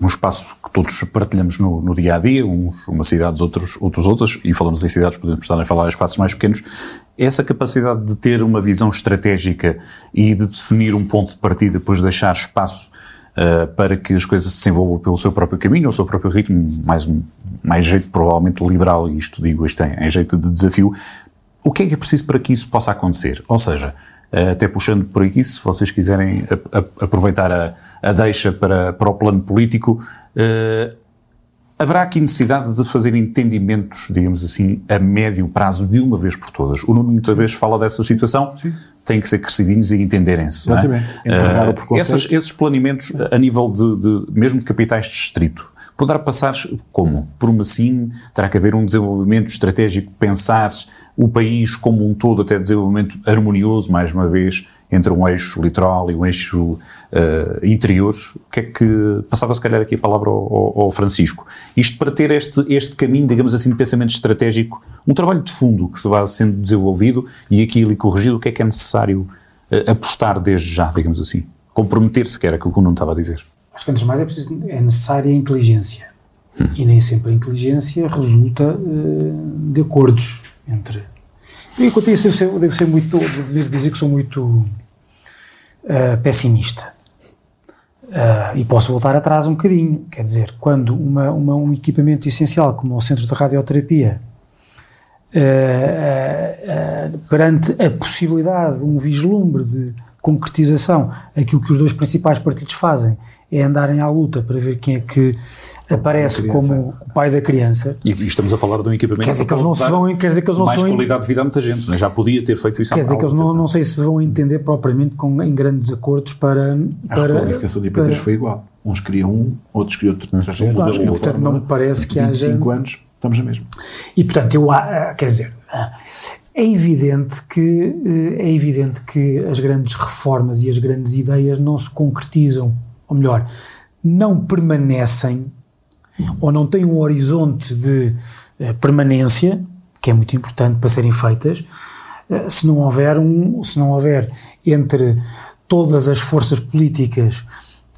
um espaço que todos partilhamos no dia-a-dia, uns uma cidade, outros outras, e falamos em cidades, podemos estar a falar em espaços mais pequenos, essa capacidade de ter uma visão estratégica e de definir um ponto de partida, depois deixar espaço para que as coisas se desenvolvam pelo seu próprio caminho, ao seu próprio ritmo, mais jeito provavelmente liberal, isto digo, isto é jeito de desafio. O que é preciso para que isso possa acontecer? Ou seja, até puxando por aqui, se vocês quiserem aproveitar a deixa para o plano político, haverá aqui necessidade de fazer entendimentos, digamos assim, a médio prazo, de uma vez por todas. O Nuno muitas vezes fala dessa situação, têm que ser crescidinhos e entenderem-se. Exatamente. Não é? Esses planeamentos a nível de mesmo de capitais de distrito, poderá passar como? Por uma sim, terá que haver um desenvolvimento estratégico, pensar o país como um todo, até desenvolvimento harmonioso, mais uma vez, entre um eixo litoral e um eixo interior. O que é que passava, se calhar, aqui a palavra ao Francisco? Isto para ter este caminho, digamos assim, de pensamento estratégico, um trabalho de fundo que se vai sendo desenvolvido e aqui ali corrigido, o que é necessário apostar desde já, digamos assim? Comprometer-se, que era o que o Nuno estava a dizer. Acho que, antes de mais, é necessária a inteligência. E nem sempre a inteligência resulta de acordos entre... Eu devo dizer que sou muito pessimista. E posso voltar atrás um bocadinho, quer dizer, quando um equipamento essencial como o centro de radioterapia, perante a possibilidade, um vislumbre de concretização, aquilo que os dois principais partidos fazem é andarem à luta para ver quem é que aparece como o pai da criança. E estamos a falar de um equipamento que eles não se vão, quer dizer que eles não mais se vão, qualidade de vida a muita gente, né? Já podia ter feito isso. Quer dizer que eles não sei se vão entender propriamente em grandes acordos para a requalificação de IP3 foi igual. Uns queriam um, outros queriam outro. Claro, portanto, não me parece que haja 25 anos, estamos na mesma. E portanto, quer dizer, é evidente que as grandes reformas e as grandes ideias não se concretizam, ou melhor, não permanecem ou não têm um horizonte de permanência, que é muito importante para serem feitas, se não houver entre todas as forças políticas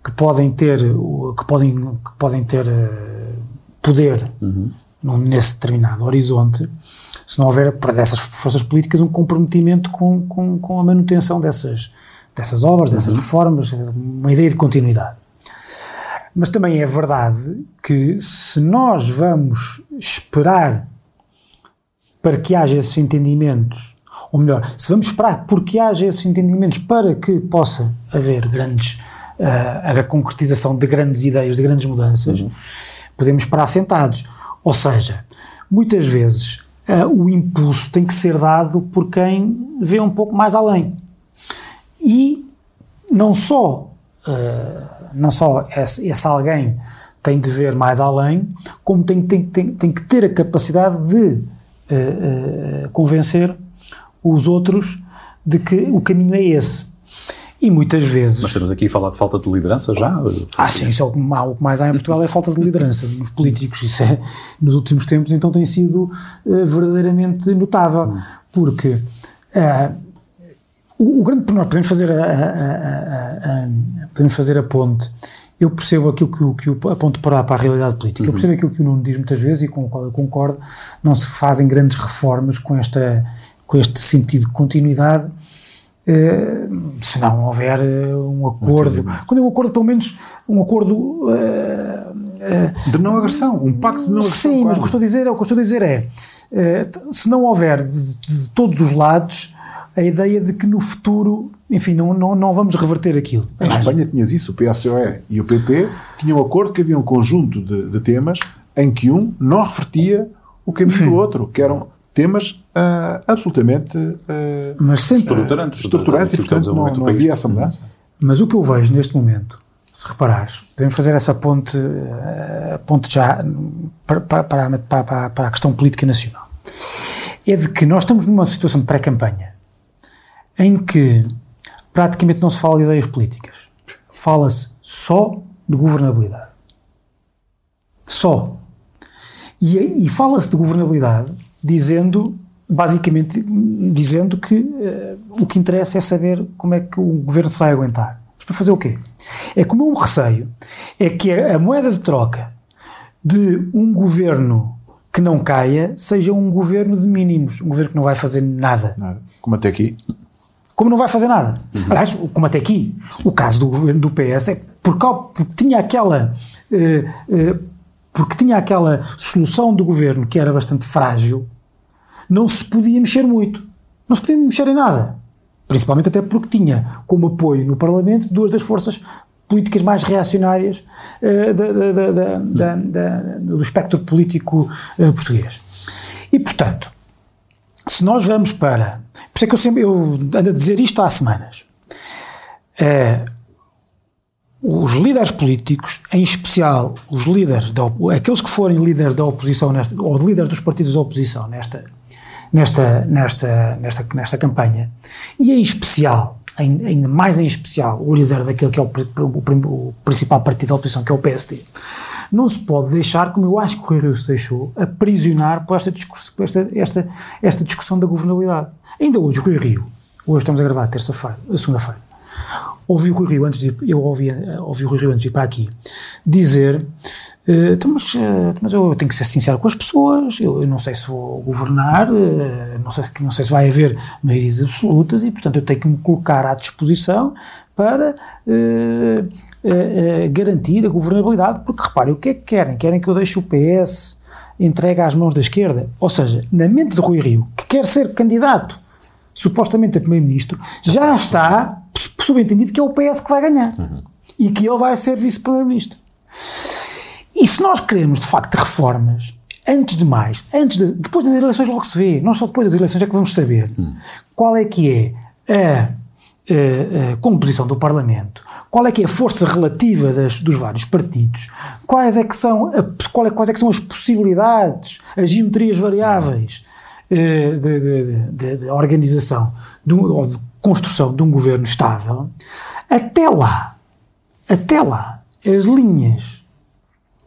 que podem ter poder, uhum, nesse determinado horizonte, se não houver para dessas forças políticas um comprometimento com a manutenção dessas obras, dessas reformas, uma ideia de continuidade. Mas também é verdade que se nós vamos esperar para que haja esses entendimentos, ou melhor, se vamos esperar porque haja esses entendimentos para que possa haver a concretização de grandes ideias, de grandes mudanças, podemos esperar sentados. Ou seja, muitas vezes o impulso tem que ser dado por quem vê um pouco mais além. E não só esse alguém tem de ver mais além, como tem que ter a capacidade de convencer os outros de que o caminho é esse. E muitas vezes... Nós estamos aqui a falar de falta de liderança já? Sim, só o que mais há em Portugal é a falta de liderança nos políticos. Isso é, nos últimos tempos, então, tem sido verdadeiramente notável, porque... O grande pormenor, podemos fazer a ponte. Eu percebo aquilo que a ponte para a realidade política. Eu percebo aquilo que o Nuno diz muitas vezes e com o qual eu concordo. Não se fazem grandes reformas com este sentido de continuidade, se não houver um acordo. Quando é um acordo, pelo menos um acordo de não agressão, um pacto de não agressão. Sim, mas o que eu estou a dizer é se não houver de todos os lados a ideia de que no futuro, enfim, não vamos reverter aquilo. Em Espanha tinhas isso, o PSOE e o PP tinham um acordo que havia um conjunto de temas em que um não revertia o caminho do outro, que eram temas absolutamente estruturantes e, portanto, não havia essa mudança. Mas o que eu vejo neste momento, se reparares, podemos fazer essa ponte já para a questão política nacional, é de que nós estamos numa situação de pré-campanha em que praticamente não se fala de ideias políticas, fala-se só de governabilidade. Só. E fala-se de governabilidade basicamente dizendo que o que interessa é saber como é que o governo se vai aguentar. Mas para fazer o quê? É que o meu receio é que a moeda de troca de um governo que não caia seja um governo de mínimos, um governo que não vai fazer nada. Como até aqui. Como não vai fazer nada. Aliás, como até aqui. Sim. O caso do governo do PS é porque tinha aquela solução do governo que era bastante frágil, não se podia mexer muito. Não se podia mexer em nada. Principalmente até porque tinha como apoio no Parlamento duas das forças políticas mais reacionárias do espectro político português. E, portanto, se nós vamos para... Por isso é que eu ando a dizer isto há semanas. Os líderes políticos, em especial os líderes, aqueles que forem líderes da oposição, ou líderes dos partidos da oposição nesta campanha, e em especial... ainda mais em especial o líder daquele que é o principal partido da oposição, que é o PSD, não se pode deixar, como eu acho que o Rui Rio se deixou, aprisionar por esta discussão da governabilidade. Ainda hoje, o Rui Rio, hoje estamos a gravar terça-feira, segunda-feira, ouvi o Rui Rio antes de, eu ouvi o Rui Rio antes de ir para aqui dizer, mas eu tenho que ser sincero com as pessoas, eu não sei se vou governar, não sei se vai haver maiorias absolutas e, portanto, eu tenho que me colocar à disposição para garantir a governabilidade, porque, reparem, o que é que querem? Querem que eu deixe o PS entregue às mãos da esquerda? Ou seja, na mente de Rui Rio, que quer ser candidato supostamente a primeiro-ministro, já está subentendido que é o PS que vai ganhar, uhum, e que ele vai ser vice-primeiro-ministro. E se nós queremos, de facto, reformas, antes de mais, depois das eleições logo se vê, não só depois das eleições é que vamos saber, uhum, qual é que é a composição do Parlamento, qual é que é a força relativa dos vários partidos, quais é que são as possibilidades, as geometrias variáveis de organização ou de construção de um governo estável. Até lá, as linhas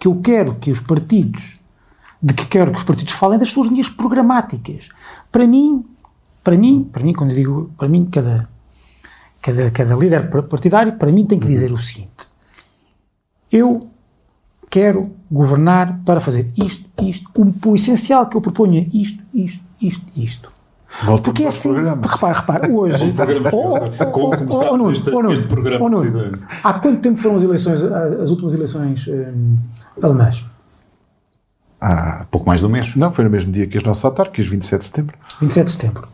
que eu quero que os partidos, falem das suas linhas programáticas. Para mim, quando eu digo, para mim, cada líder partidário, para mim, tem que dizer o seguinte: eu quero governar para fazer isto, o essencial que eu proponho é isto. Porque é assim, repara, hoje, ou Nuno, há quanto tempo foram as últimas eleições alemãs? Há pouco mais de um mês. Não, foi no mesmo dia que as nossas autárquicas, 27 de setembro.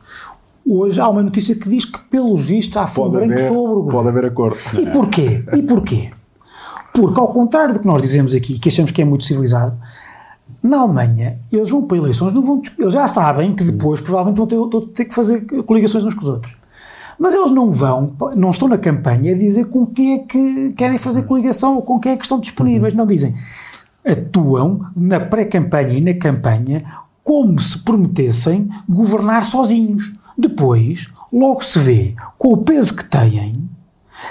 Hoje há uma notícia que diz que, pelo visto, há fundo branco sobre o governo. Pode haver acordo. E porquê? Porque, ao contrário do que nós dizemos aqui, que achamos que é muito civilizado, na Alemanha, eles vão para eleições, eles já sabem que depois, provavelmente, vão ter que fazer coligações uns com os outros. Mas eles não estão na campanha a dizer com quem é que querem fazer coligação ou com quem é que estão disponíveis, não dizem. Atuam na pré-campanha e na campanha como se prometessem governar sozinhos. Depois, logo se vê, com o peso que têm,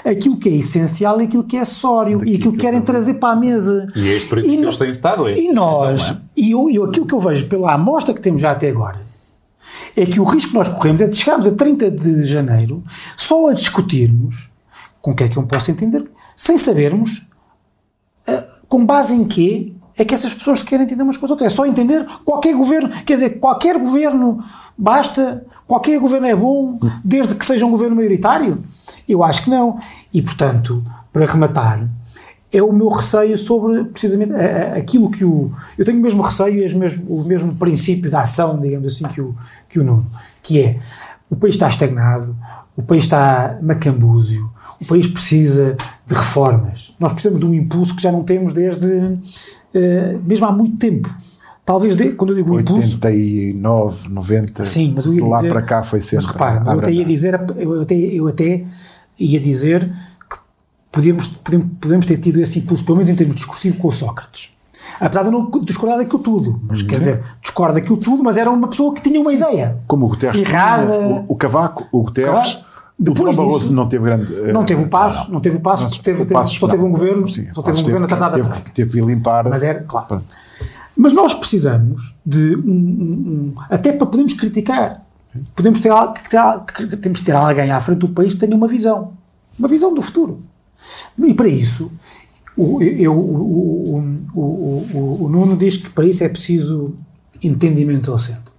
aquilo que é essencial e aquilo que é acessório, e aquilo que querem trazer para a mesa. E é por isso que eles têm estado. E aquilo que eu vejo pela amostra que temos já até agora, é que o risco que nós corremos é de chegarmos a 30 de janeiro só a discutirmos, com que é que eu me posso entender, sem sabermos com base em quê é que essas pessoas se querem entender umas com as outras. É só entender qualquer governo, quer dizer, qualquer governo basta, qualquer governo é bom, desde que seja um governo maioritário? Eu acho que não. E, portanto, para rematar, é o meu receio sobre, precisamente, aquilo que o... Eu tenho o mesmo receio e o mesmo princípio da ação, digamos assim, que o Nuno, que é, o país está estagnado, o país está macambúzio, o país precisa de reformas. Nós precisamos de um impulso que já não temos desde... mesmo há muito tempo. Talvez, quando eu digo 89, 90, sim, mas eu ia de lá dizer, para cá foi sempre... Mas repara, mas eu até ia dizer que podemos ter tido esse impulso, pelo menos em termos discursivos, com o Sócrates. Apesar de eu não discordar daquilo tudo, mas quer dizer, discordo daquilo tudo, mas era uma pessoa que tinha uma, sim, ideia. Como o Guterres errada, o Cavaco, o Guterres... Claro. Depois disso, não teve grande... Não teve o passo, só teve um governo a tratar da África. Teve que limpar... Mas era, claro. Pronto. Mas nós precisamos de até para podermos criticar, temos que ter alguém à frente do país que tenha uma visão do futuro. E para isso, o Nuno diz que para isso é preciso entendimento ao centro.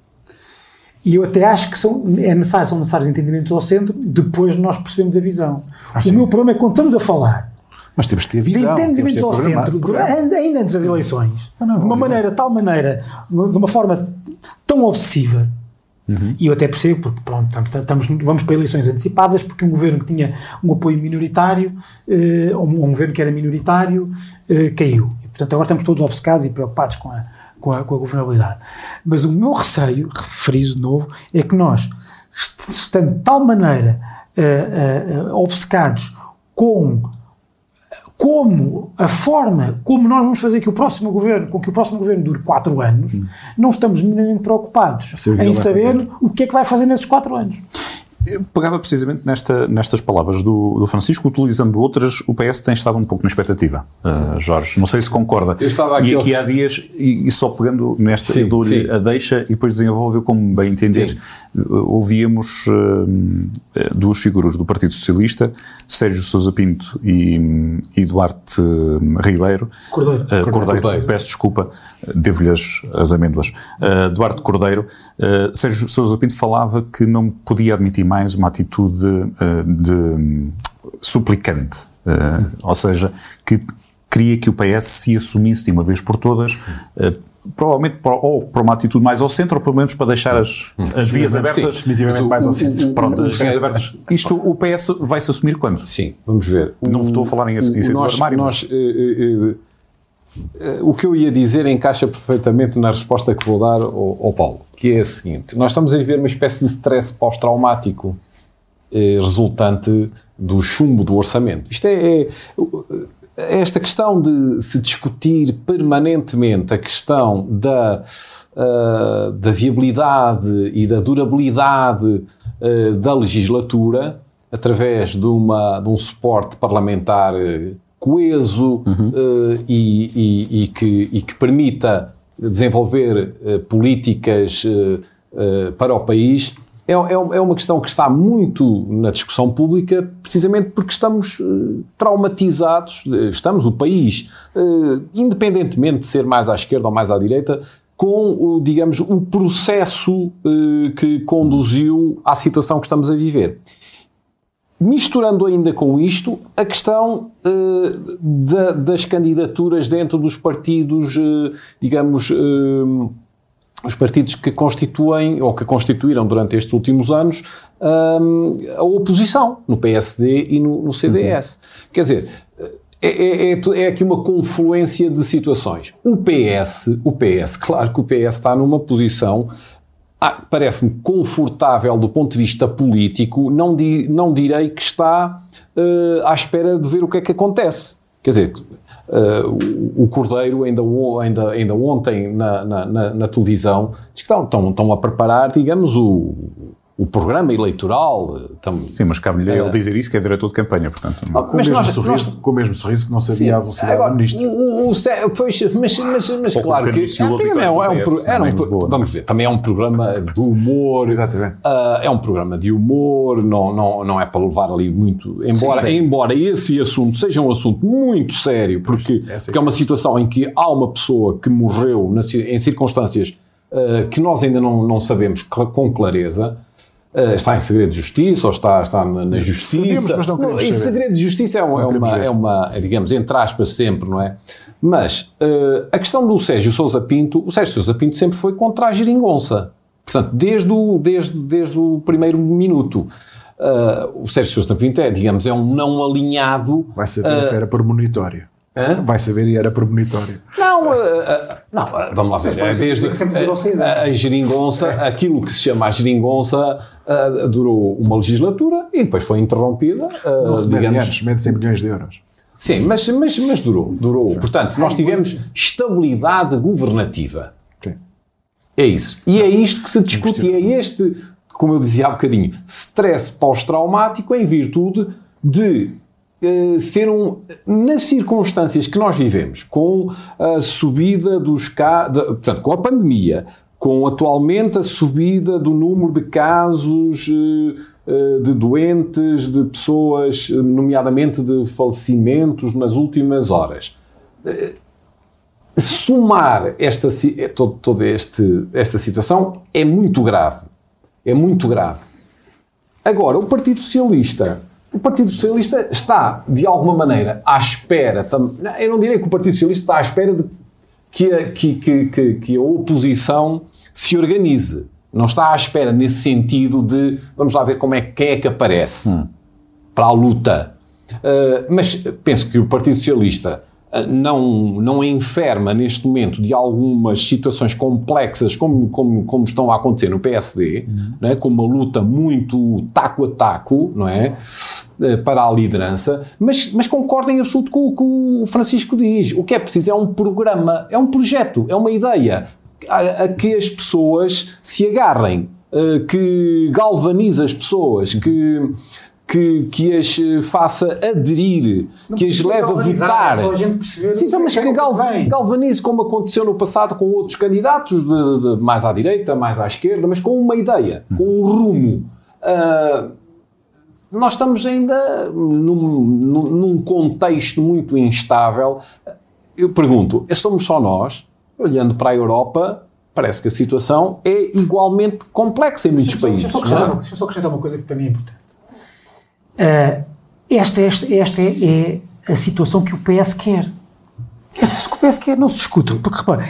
E eu até acho que são necessários entendimentos ao centro, depois nós percebemos a visão. O meu problema é quando estamos a falar, mas temos que ter visão, de entendimentos ao centro, ainda antes das eleições, de uma forma tão obsessiva, uhum, e eu até percebo, porque pronto, vamos para eleições antecipadas, porque um governo que tinha um apoio minoritário, um governo que era minoritário, caiu. E, portanto, agora estamos todos obcecados e preocupados com a governabilidade. Mas o meu receio, referido de novo, é que nós, estando de tal maneira obcecados como a forma como nós vamos fazer que o próximo governo dure 4 anos, não estamos minimamente preocupados em saber o que é que vai fazer nesses 4 anos. Eu pegava precisamente nestas palavras do Francisco, utilizando outras, o PS tem estado um pouco na expectativa. Jorge, não sei se concorda. Eu estava aqui, e aqui há dias, e só pegando nesta, sim, eu dou-lhe a deixa e depois desenvolveu como bem entenderes. Ouvíamos duas figuras do Partido Socialista, Sérgio Sousa Pinto e Duarte Ribeiro. Cordeiro, peço desculpa, devo-lhes as amêndoas. Duarte Cordeiro, Sérgio Sousa Pinto falava que não podia admitir mais uma atitude de suplicante, ou seja, que queria que o PS se assumisse de uma vez por todas, provavelmente para uma atitude mais ao centro, ou pelo menos para deixar as vias abertas, definitivamente mais ao centro. Pronto, as vias abertas. Isto, o PS vai se assumir quando? Sim, vamos ver. Não estou a falar em sair do armário. O que eu ia dizer encaixa perfeitamente na resposta que vou dar ao Paulo, que é a seguinte: nós estamos a viver uma espécie de stress pós-traumático resultante do chumbo do orçamento. Isto é esta questão de se discutir permanentemente a questão da viabilidade e da durabilidade da legislatura através de um suporte parlamentar coeso, e que permita desenvolver políticas para o país, é uma questão que está muito na discussão pública, precisamente porque estamos traumatizados, o país, independentemente de ser mais à esquerda ou mais à direita, com, digamos, o processo que conduziu à situação que estamos a viver. Misturando ainda com isto a questão das candidaturas dentro dos partidos, os partidos que constituem ou que constituíram durante estes últimos anos a oposição no PSD e no CDS. Quer dizer, é aqui uma confluência de situações. O PS, claro que o PS está numa posição... parece-me confortável do ponto de vista político, não direi que está à espera de ver o que é que acontece. Quer dizer, o Cordeiro ainda ontem na televisão diz que estão a preparar, digamos, o programa eleitoral. Sim, mas cabe-lhe ele dizer isso, que é diretor de campanha, portanto. Não. Com o mesmo sorriso que não sabia, sim, a velocidade do ministro. Mas claro que... vamos ver, também é um programa de humor. Exatamente. É um programa de humor, não é para levar ali muito... Embora esse assunto seja um assunto muito sério, porque é uma situação em que há uma pessoa que morreu em circunstâncias que nós ainda não sabemos com clareza. Está em segredo de justiça, ou está na justiça. Sabemos, mas não queremos saber. Segredo de justiça é uma, digamos, entre aspas sempre, não é? Mas a questão do Sérgio Sousa Pinto, sempre foi contra a geringonça. Portanto, desde o primeiro minuto. O Sérgio Sousa Pinto é um não alinhado... Vai saber a era premonitória. Vai saber e era premonitório. Não, vamos lá ver. A geringonça, aquilo que se chama a geringonça, durou uma legislatura e depois foi interrompida. Não se mede anos, mede-se em milhões de euros. Sim, mas durou. Sim. Portanto, nós tivemos estabilidade governativa. Sim. É isso. E é isto que se discute, e é este, como eu dizia há bocadinho, stress pós-traumático em virtude de... nas circunstâncias que nós vivemos, com a subida dos casos, portanto, com a pandemia, com atualmente a subida do número de casos de doentes, de pessoas, nomeadamente de falecimentos nas últimas horas. Somar esta situação é muito grave. É muito grave. Agora, o Partido Socialista está, de alguma maneira, à espera. Eu não direi que o Partido Socialista está à espera de que a oposição se organize. Não está à espera nesse sentido de vamos lá ver quem é que aparece para a luta. Mas penso que o Partido Socialista não enferma neste momento de algumas situações complexas como estão a acontecer no PSD, não é? Com uma luta muito taco a taco, não é? Para a liderança, mas concordo em absoluto com o que o Francisco diz. O que é preciso é um programa, é um projeto, é uma ideia a que as pessoas se agarrem, que galvanize as pessoas, que as faça aderir, não que as leve a votar. Só a gente perceber. Sim, mas que galvanize, como aconteceu no passado com outros candidatos, de mais à direita, mais à esquerda, mas com uma ideia, com um rumo. Nós estamos ainda num contexto muito instável. Eu pergunto, somos só nós? Olhando para a Europa, parece que a situação é igualmente complexa em muitos países. Deixa eu só acrescentar uma coisa que para mim é importante. Esta é a situação que o PS quer. Esta que o PS quer, não se discutam, porque repara...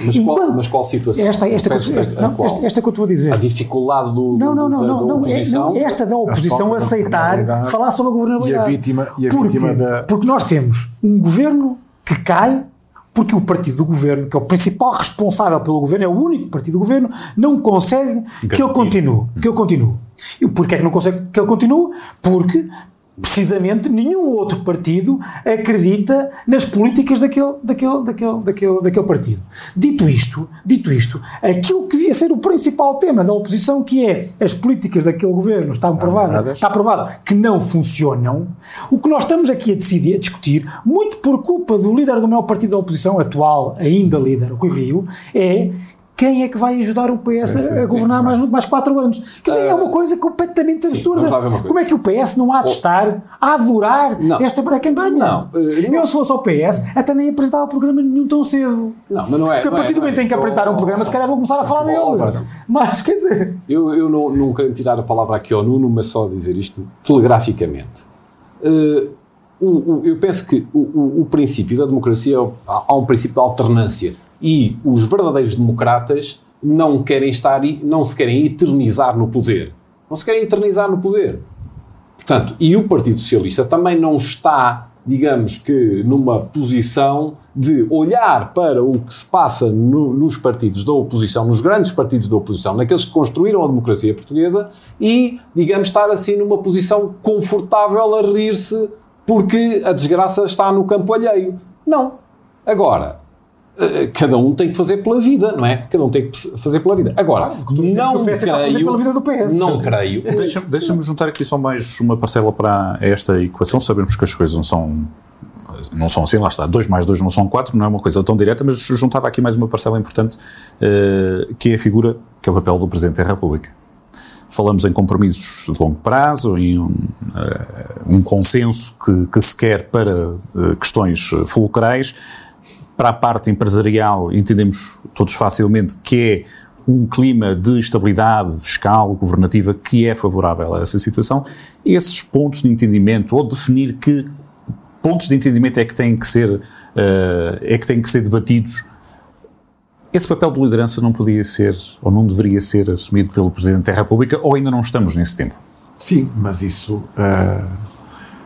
Mas qual situação? Esta que eu te vou dizer. A dificuldade da oposição. Não, esta da oposição aceitar falar sobre a governabilidade. Porque nós temos um governo que cai, porque o partido do governo, que é o principal responsável pelo governo, é o único partido do governo, não consegue que ele continue. E porquê é que não consegue que ele continue? Porque, precisamente, nenhum outro partido acredita nas políticas daquele partido. Dito isto, aquilo que devia ser o principal tema da oposição, que é as políticas daquele governo, está aprovado, que não funcionam, o que nós estamos aqui a discutir, muito por culpa do líder do maior partido da oposição, atual, ainda líder, Rui Rio, é... Quem é que vai ajudar o PS a governar mais 4 anos? Quer dizer, é uma coisa completamente absurda. Como é que o PS não há de estar a adorar esta pré-campanha? Não. Eu, se fosse ao PS, até nem apresentava programa nenhum tão cedo. Não, mas não é. Porque a partir do momento em que apresentar um programa, se calhar vão começar a falar dele. Mas, quer dizer... Eu não quero tirar a palavra aqui ao Nuno, mas só dizer isto telegraficamente. Eu penso que o princípio da democracia, há um princípio da alternância. E os verdadeiros democratas não se querem eternizar no poder. Não se querem eternizar no poder. Portanto, e o Partido Socialista também não está, digamos que, numa posição de olhar para o que se passa nos partidos da oposição, nos grandes partidos da oposição, naqueles que construíram a democracia portuguesa, e, digamos, estar assim numa posição confortável a rir-se porque a desgraça está no campo alheio. Não. Agora... Cada um tem que fazer pela vida, não é? Cada um tem que fazer pela vida. Agora, não creio... fazer pela vida do PS. Não creio. Deixa-me juntar aqui só mais uma parcela para esta equação. Sabemos que as coisas não são assim, lá está, 2 mais 2 não são 4, não é uma coisa tão direta, mas juntava aqui mais uma parcela importante, que é a figura, que é o papel do Presidente da República. Falamos em compromissos de longo prazo, em um consenso que se quer para questões fulcrais. Para a parte empresarial, entendemos todos facilmente que é um clima de estabilidade fiscal, governativa, que é favorável a essa situação. Esses pontos de entendimento, ou definir que pontos de entendimento é que têm que ser debatidos, esse papel de liderança não podia ser, ou não deveria ser, assumido pelo Presidente da República, ou ainda não estamos nesse tempo? Sim, mas isso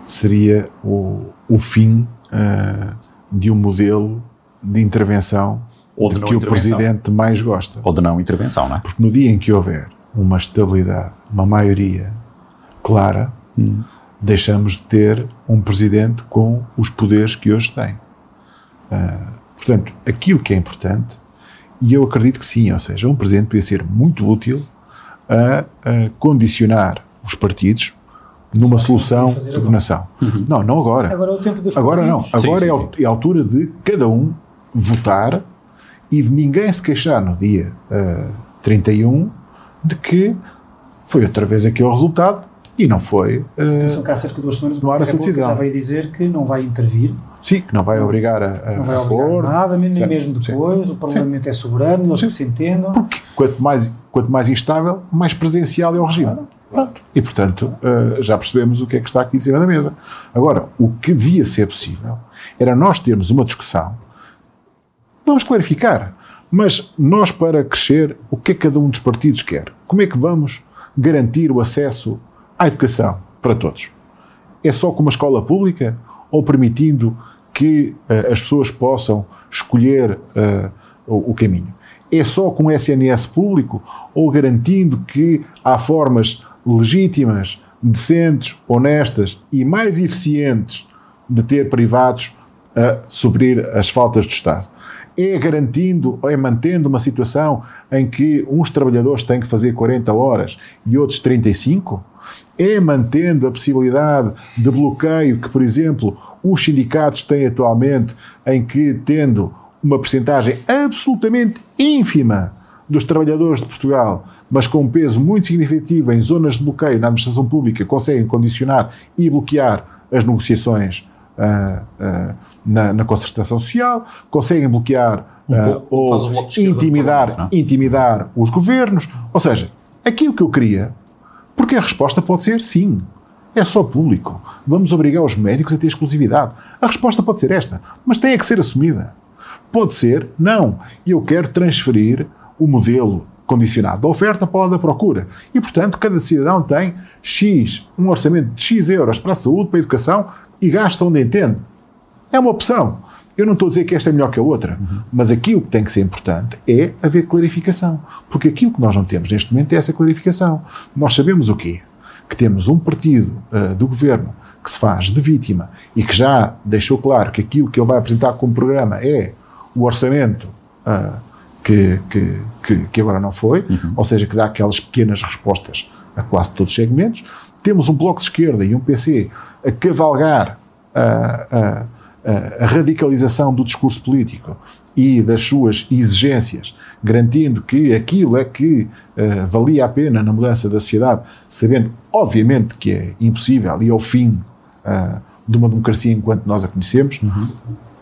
seria o fim de um modelo de intervenção ou de que o Presidente mais gosta. Ou de não intervenção, não é? Porque no dia em que houver uma estabilidade, uma maioria clara, deixamos de ter um Presidente com os poderes que hoje tem. Portanto, aquilo que é importante, e eu acredito que sim, ou seja, um Presidente podia ser muito útil a condicionar os partidos numa solução de governação. Não agora. Agora é o tempo dos partidos. É a altura de cada um votar e de ninguém se queixar no dia 31 de que foi outra vez aquele resultado e não foi. Atenção que há cerca de 2 semanas o Presidente já veio dizer que não vai intervir. Sim, que não vai obrigar a não vai obrigar nada, mesmo depois, o Parlamento é soberano, eles que se entendam. Porque quanto mais instável, mais presencial é o regime. Pronto. E, portanto, já percebemos o que é que está aqui em cima da mesa. Agora, o que devia ser possível era nós termos uma discussão, vamos clarificar, mas nós, para crescer, o que é que cada um dos partidos quer? Como é que vamos garantir o acesso à educação para todos? É só com uma escola pública ou permitindo que as pessoas possam escolher o caminho? É só com o SNS público ou garantindo que há formas legítimas, decentes, honestas e mais eficientes de ter privados a suprir as faltas do Estado. É garantindo ou é mantendo uma situação em que uns trabalhadores têm que fazer 40 horas e outros 35? É mantendo a possibilidade de bloqueio que, por exemplo, os sindicatos têm atualmente, em que, tendo uma percentagem absolutamente ínfima dos trabalhadores de Portugal, mas com um peso muito significativo em zonas de bloqueio na administração pública, conseguem condicionar e bloquear as negociações na concertação social, conseguem bloquear ou intimidar os governos. Ou seja, aquilo que eu queria, porque a resposta pode ser sim, é só público, vamos obrigar os médicos a ter exclusividade. A resposta pode ser esta, mas tem é que ser assumida. Pode ser não, e eu quero transferir o modelo condicionado da oferta para o lado da procura. E, portanto, cada cidadão tem um orçamento de X euros para a saúde, para a educação, e gasta onde entende. É uma opção. Eu não estou a dizer que esta é melhor que a outra, mas aquilo que tem que ser importante é haver clarificação. Porque aquilo que nós não temos neste momento é essa clarificação. Nós sabemos o quê? Que temos um partido do governo que se faz de vítima e que já deixou claro que aquilo que ele vai apresentar como programa é o orçamento que agora não foi, ou seja, que dá aquelas pequenas respostas a quase todos os segmentos. Temos um Bloco de Esquerda e um PC a cavalgar a radicalização do discurso político e das suas exigências, garantindo que aquilo é que valia a pena na mudança da sociedade, sabendo, obviamente, que é impossível e é o fim de uma democracia enquanto nós a conhecemos.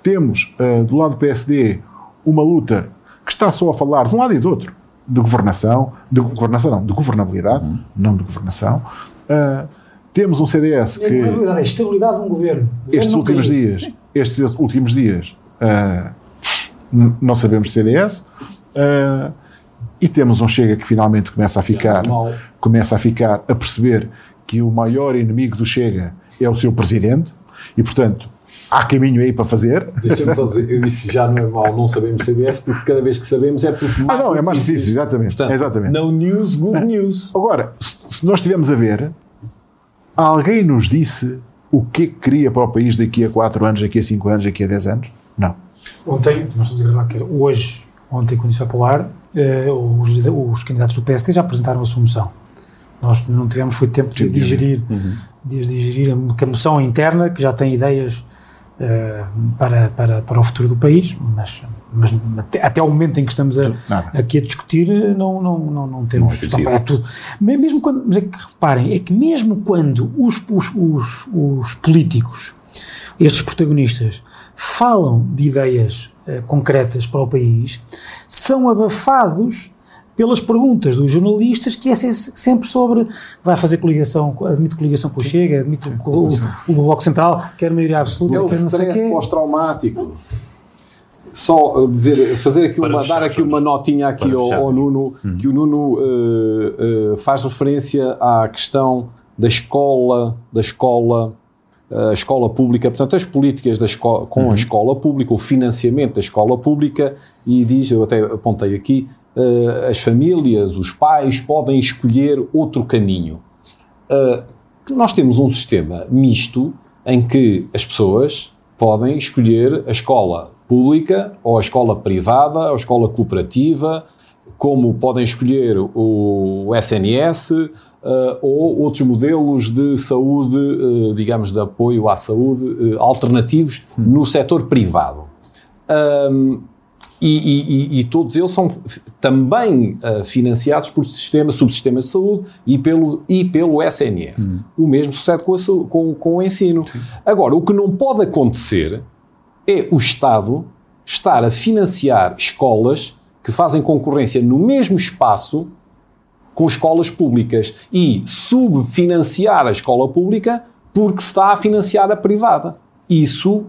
Temos, do lado do PSD, uma luta que está só a falar de um lado e do outro, de governabilidade, não de governação. Temos um CDS que... A estabilidade de um governo. Estes últimos dias, não sabemos de CDS. E temos um Chega que finalmente começa a ficar a perceber que o maior inimigo do Chega é o seu presidente, e, portanto, há caminho aí para fazer. Deixa-me só dizer, eu disse já não é mau não sabemos CDS, porque cada vez que sabemos é porque mais é mais difícil, exatamente. Portanto, exatamente. No news, good news. Agora, se nós estivermos a ver, alguém nos disse o que é que queria para o país daqui a 4 anos, daqui a 5 anos, daqui a 10 anos? Não. Ontem, nós estamos a gravar aqui, ontem quando isso vai para o ar, os candidatos do PSD já apresentaram a sua moção. Nós não tivemos, foi tempo de digerir, a moção interna, que já tem ideias para o futuro do país, mas até o momento em que estamos aqui a discutir, não temos. Mesmo quando, mas é que reparem, é que mesmo quando os políticos, estes protagonistas, falam de ideias concretas para o país, são abafados pelas perguntas dos jornalistas, que é sempre sobre, vai fazer coligação, admite coligação com o Chega, admite o Bloco Central, quer maioria absoluta, quer não sei o quê. É o stress pós-traumático. Só dizer, fazer aqui uma notinha aqui ao Nuno, que o Nuno faz referência à questão da escola pública, portanto as políticas com a escola pública, o financiamento da escola pública, e diz, eu até apontei aqui, as famílias, os pais podem escolher outro caminho. Nós temos um sistema misto em que as pessoas podem escolher a escola pública ou a escola privada ou a escola cooperativa, como podem escolher o SNS ou outros modelos de saúde, digamos, de apoio à saúde, alternativos no setor privado. E todos eles são também financiados por subsistemas de saúde e pelo SNS. O mesmo sucede com o ensino. Sim. Agora, o que não pode acontecer é o Estado estar a financiar escolas que fazem concorrência no mesmo espaço com escolas públicas e subfinanciar a escola pública porque se está a financiar a privada. Isso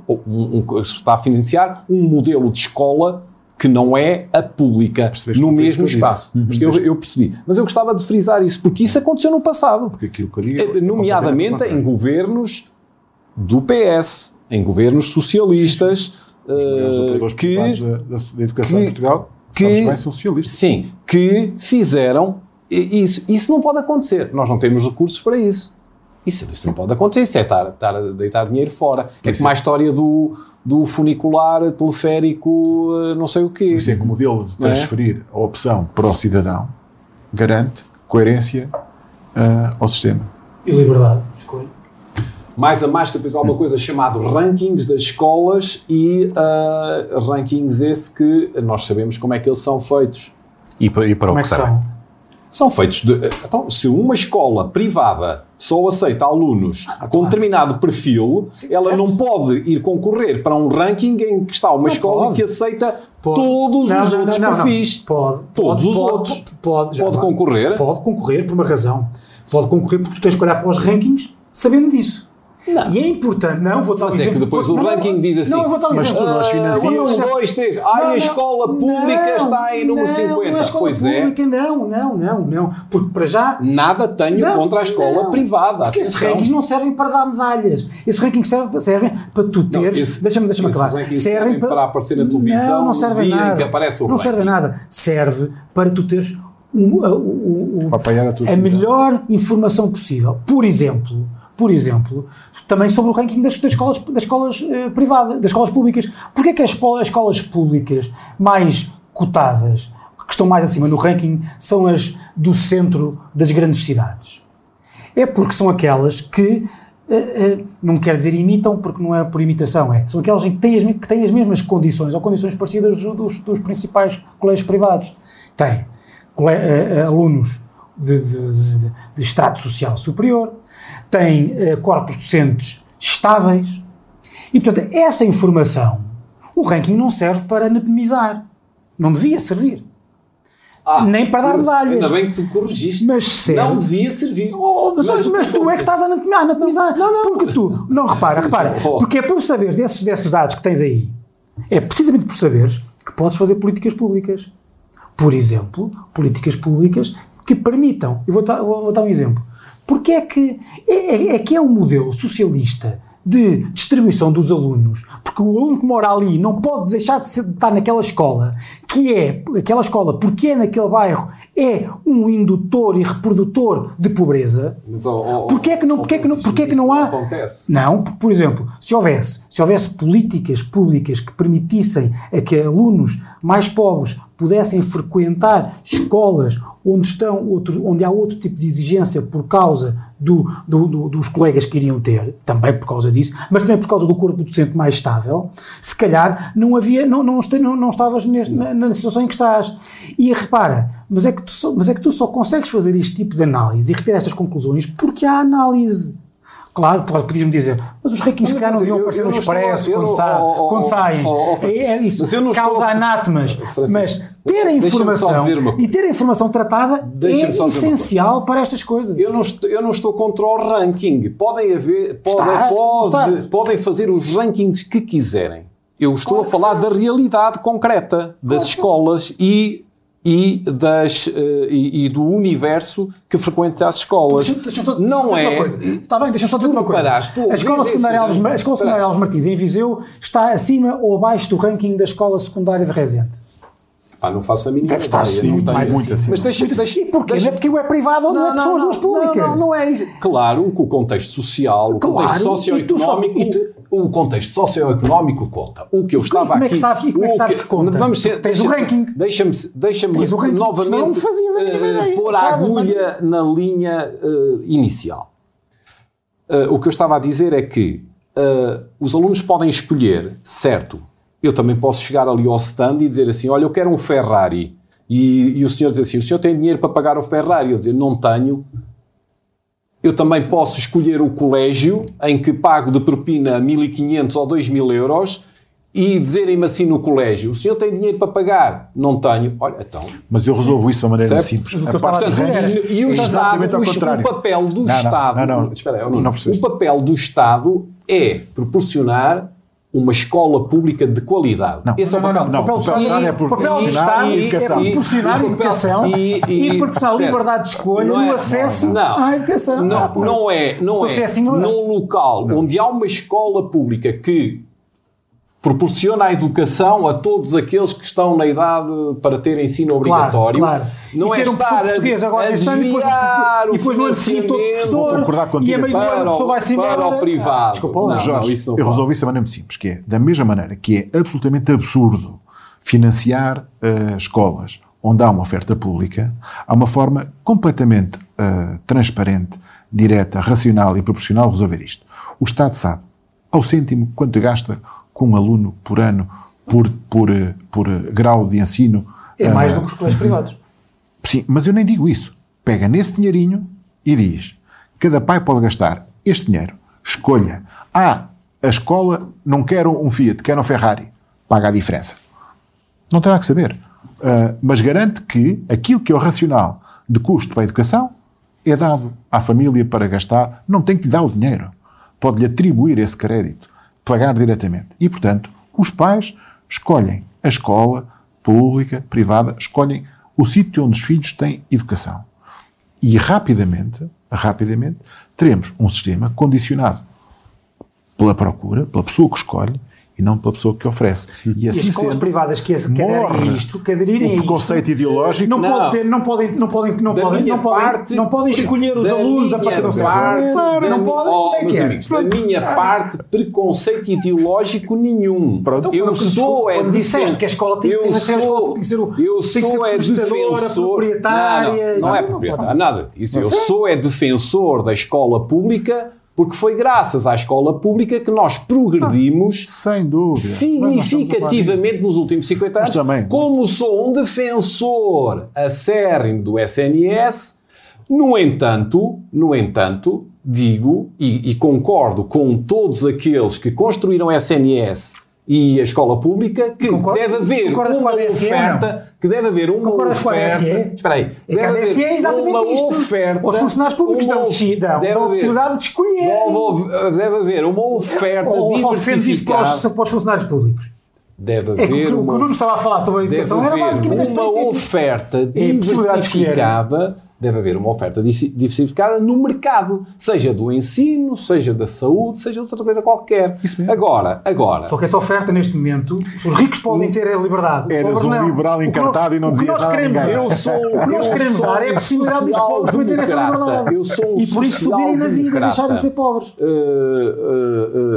se está a financiar um modelo de escola que não é a pública, no mesmo espaço. Eu percebi. Mas eu gostava de frisar isso, porque isso aconteceu no passado. Porque aquilo que eu digo, nomeadamente em governos do PS, em governos socialistas, os que da educação em Portugal são socialistas. Sim, que fizeram isso. Isso não pode acontecer. Nós não temos recursos para isso. Isso não pode acontecer, isso é estar a deitar dinheiro fora. É como a história do funicular, teleférico, não sei o quê. Por isso é que o modelo de transferir a opção para o cidadão garante coerência ao sistema. E liberdade de escolha. Mais a mais que depois há uma coisa chamada rankings das escolas e rankings esse que nós sabemos como é que eles são feitos. E para como o que são? São feitos de... Então, se uma escola privada só aceita alunos com determinado perfil, sim, ela certo. Não pode ir concorrer para um ranking em que está uma não escola pode. Que aceita pode. Todos não, os não, outros não, perfis. Não. Pode. Todos pode, os pode, outros. Pode concorrer? Pode concorrer por uma razão. Pode concorrer porque tu tens que olhar para os rankings sabendo disso. Não. E é importante, não, vou dar um exemplo. É que depois o ranking diz assim, não, mas tu nós financiamos 1, 2, 3, a escola pública está aí número 50. Não, a escola pois pública, é. Não, porque para já... Nada tenho contra a escola privada. Porque esses rankings não servem para dar medalhas. Esses rankings servem para tu teres... Deixa-me acabar. Servem para aparecer na televisão no dia nada. Em que aparece o ranking. Não serve nada. Serve para tu teres a melhor informação possível. Por exemplo, também sobre o ranking das escolas privadas, das escolas públicas. Porquê é que as escolas públicas mais cotadas, que estão mais acima no ranking, são as do centro das grandes cidades? É porque são aquelas que, não quer dizer imitam, porque não é por imitação, são aquelas que têm as mesmas condições, ou condições parecidas dos principais colégios privados. Têm alunos de estrato social superior, têm corpos docentes estáveis e, portanto, essa informação, o ranking não serve para anatomizar, não devia servir, nem para dar medalhas. Ainda bem que tu corrigiste, mas serve. Não devia servir. Mas tu é que estás a anatomizar, porque tu, não, repara, porque é por saber desses dados que tens aí, é precisamente por saberes que podes fazer políticas públicas. Por exemplo, políticas públicas que permitam, eu vou dar um exemplo. Porque é que é o modelo socialista de distribuição dos alunos, porque o aluno que mora ali não pode deixar de estar naquela escola, que é aquela escola, porque é naquele bairro, é um indutor e reprodutor de pobreza. Mas porque é que não há... Acontece. Não, por exemplo, se houvesse políticas públicas que permitissem a que alunos mais pobres pudessem frequentar escolas onde há outro tipo de exigência por causa dos colegas que iriam ter, também por causa disso, mas também por causa do corpo docente mais estável, se calhar não estavas na situação em que estás. E repara, mas é que tu só consegues fazer este tipo de análise e retirar estas conclusões porque há análise. Claro, podias-me dizer, mas os rankings se calhar não deviam aparecer no Expresso quando saem. É isso, causa anátemas. Mas ter a informação e ter a informação tratada é essencial para estas coisas. Eu não estou contra o ranking. Podem fazer os rankings que quiserem. Eu estou a falar da realidade concreta das escolas e do universo que frequenta as escolas. Deixa-me só dizer uma coisa. A escola secundária Alves Martins, em Viseu, está acima ou abaixo do ranking da escola secundária de Resende? Não faço a mínima ideia. Deve estar assim, mais muito assim. Mas deixa, e porquê? Não é porque o é privado ou não é pessoas duas públicas? Não é isso. Claro, que o contexto social, o contexto socioeconómico... O contexto socioeconómico conta. O que eu estava aqui... Como é que sabes que conta? Tens o ranking. Deixa-me novamente pôr a agulha na linha inicial. O que eu estava a dizer é que os alunos podem escolher, certo, eu também posso chegar ali ao stand e dizer assim, olha, eu quero um Ferrari. E o senhor diz assim, o senhor tem dinheiro para pagar o Ferrari? Eu dizer, não tenho... Eu também posso escolher o colégio em que pago de propina 1.500 ou 2.000 euros e dizerem-me assim no colégio, o senhor tem dinheiro para pagar? Não tenho. Olha, então... Mas eu resolvo isso de uma maneira simples. O papel do Estado é proporcionar uma escola pública de qualidade. O papel do Estado é proporcionar educação e proporcionar liberdade de escolha no acesso à educação. Não é num local onde há uma escola pública que proporciona a educação a todos aqueles que estão na idade para ter ensino obrigatório. Claro, claro. Não e ter um professor português agora este ano e depois não assumir todo professor e a meio do ano o professor vai se embora. Para o privado. Desculpa, não, Jorge, não, eu resolvi isso de maneira muito simples, que é, da mesma maneira que é absolutamente absurdo financiar escolas onde há uma oferta pública, há uma forma completamente transparente, direta, racional e proporcional de resolver isto. O Estado sabe ao cêntimo quanto gasta com um aluno por ano, por grau de ensino. É mais do que os colégios privados. Sim, mas eu nem digo isso. Pega nesse dinheirinho e diz, cada pai pode gastar este dinheiro, escolha. A escola não quer um Fiat, quer um Ferrari. Paga a diferença. Não terá que saber. Mas garante que aquilo que é o racional de custo para a educação é dado à família para gastar. Não tem que lhe dar o dinheiro. Pode-lhe atribuir esse crédito. Pagar diretamente. E, portanto, os pais escolhem a escola pública, privada, escolhem o sítio onde os filhos têm educação. E rapidamente, teremos um sistema condicionado pela procura, pela pessoa que escolhe e não pela pessoa que oferece. E assim as escolas privadas que aderirem a isto, o preconceito ideológico, não podem escolher os alunos a partir do seu parte, não podem, meus amigos, da minha parte, preconceito ideológico nenhum. Pronto, eu sou é disseste que a escola tem que ser defensora, proprietária, não é proprietária, nada disso. Eu sou é defensor da escola pública. Porque foi graças à escola pública que nós progredimos sem dúvida, significativamente nos últimos 50 anos. Também, como sou um defensor acérrimo do SNS, no entanto, digo e concordo com todos aqueles que construíram SNS e a escola pública, que deve haver uma oferta, Concordas com a PSE? Espera aí. A PSE é exatamente isto. Os funcionários públicos estão decidam. Dão a possibilidade de escolher. Deve haver uma oferta diversificada. Ou só defende isso para os funcionários públicos? Deve haver. O que o Nuno estava a falar sobre a educação era basicamente este princípio. Uma oferta diversificada. Deve haver uma oferta diversificada no mercado, seja do ensino, seja da saúde, seja de outra coisa qualquer. Isso mesmo. Agora... Só que essa oferta neste momento, os ricos podem ter a liberdade. Eras um liberal encantado e não dizia nada a ninguém. O que nós queremos dar é a possibilidade dos pobres também terem essa liberdade. E por isso subirem na vida e deixarem de ser pobres.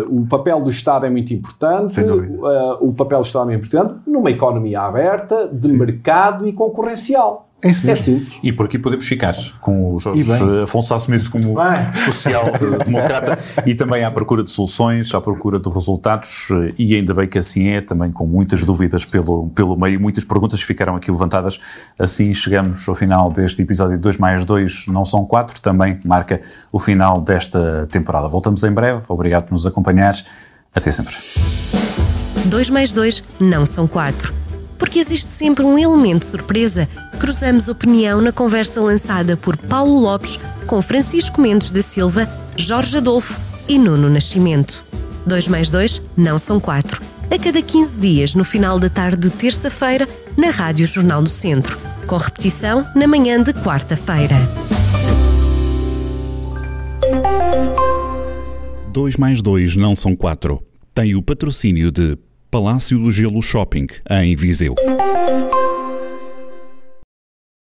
O papel do Estado é muito importante. Sem dúvida. O papel do Estado é muito importante numa economia aberta, de mercado e concorrencial. É isso mesmo. É, e por aqui podemos ficar com o Jorge Afonso a assumir-se como social-democrata e também à procura de soluções, à procura de resultados, e ainda bem que assim é, também com muitas dúvidas pelo meio, muitas perguntas ficaram aqui levantadas. Assim chegamos ao final deste episódio de 2+2 não são 4, também marca o final desta temporada. Voltamos em breve, obrigado por nos acompanhar, até sempre. 2+2 não são 4. Porque existe sempre um elemento surpresa. Cruzamos opinião na conversa lançada por Paulo Lopes com Francisco Mendes da Silva, Jorge Adolfo e Nuno Nascimento. 2+2 não são 4. A cada 15 dias, no final da tarde de terça-feira, na Rádio Jornal do Centro. Com repetição na manhã de quarta-feira. 2+2 não são 4. Tem o patrocínio de Palácio do Gelo Shopping, em Viseu.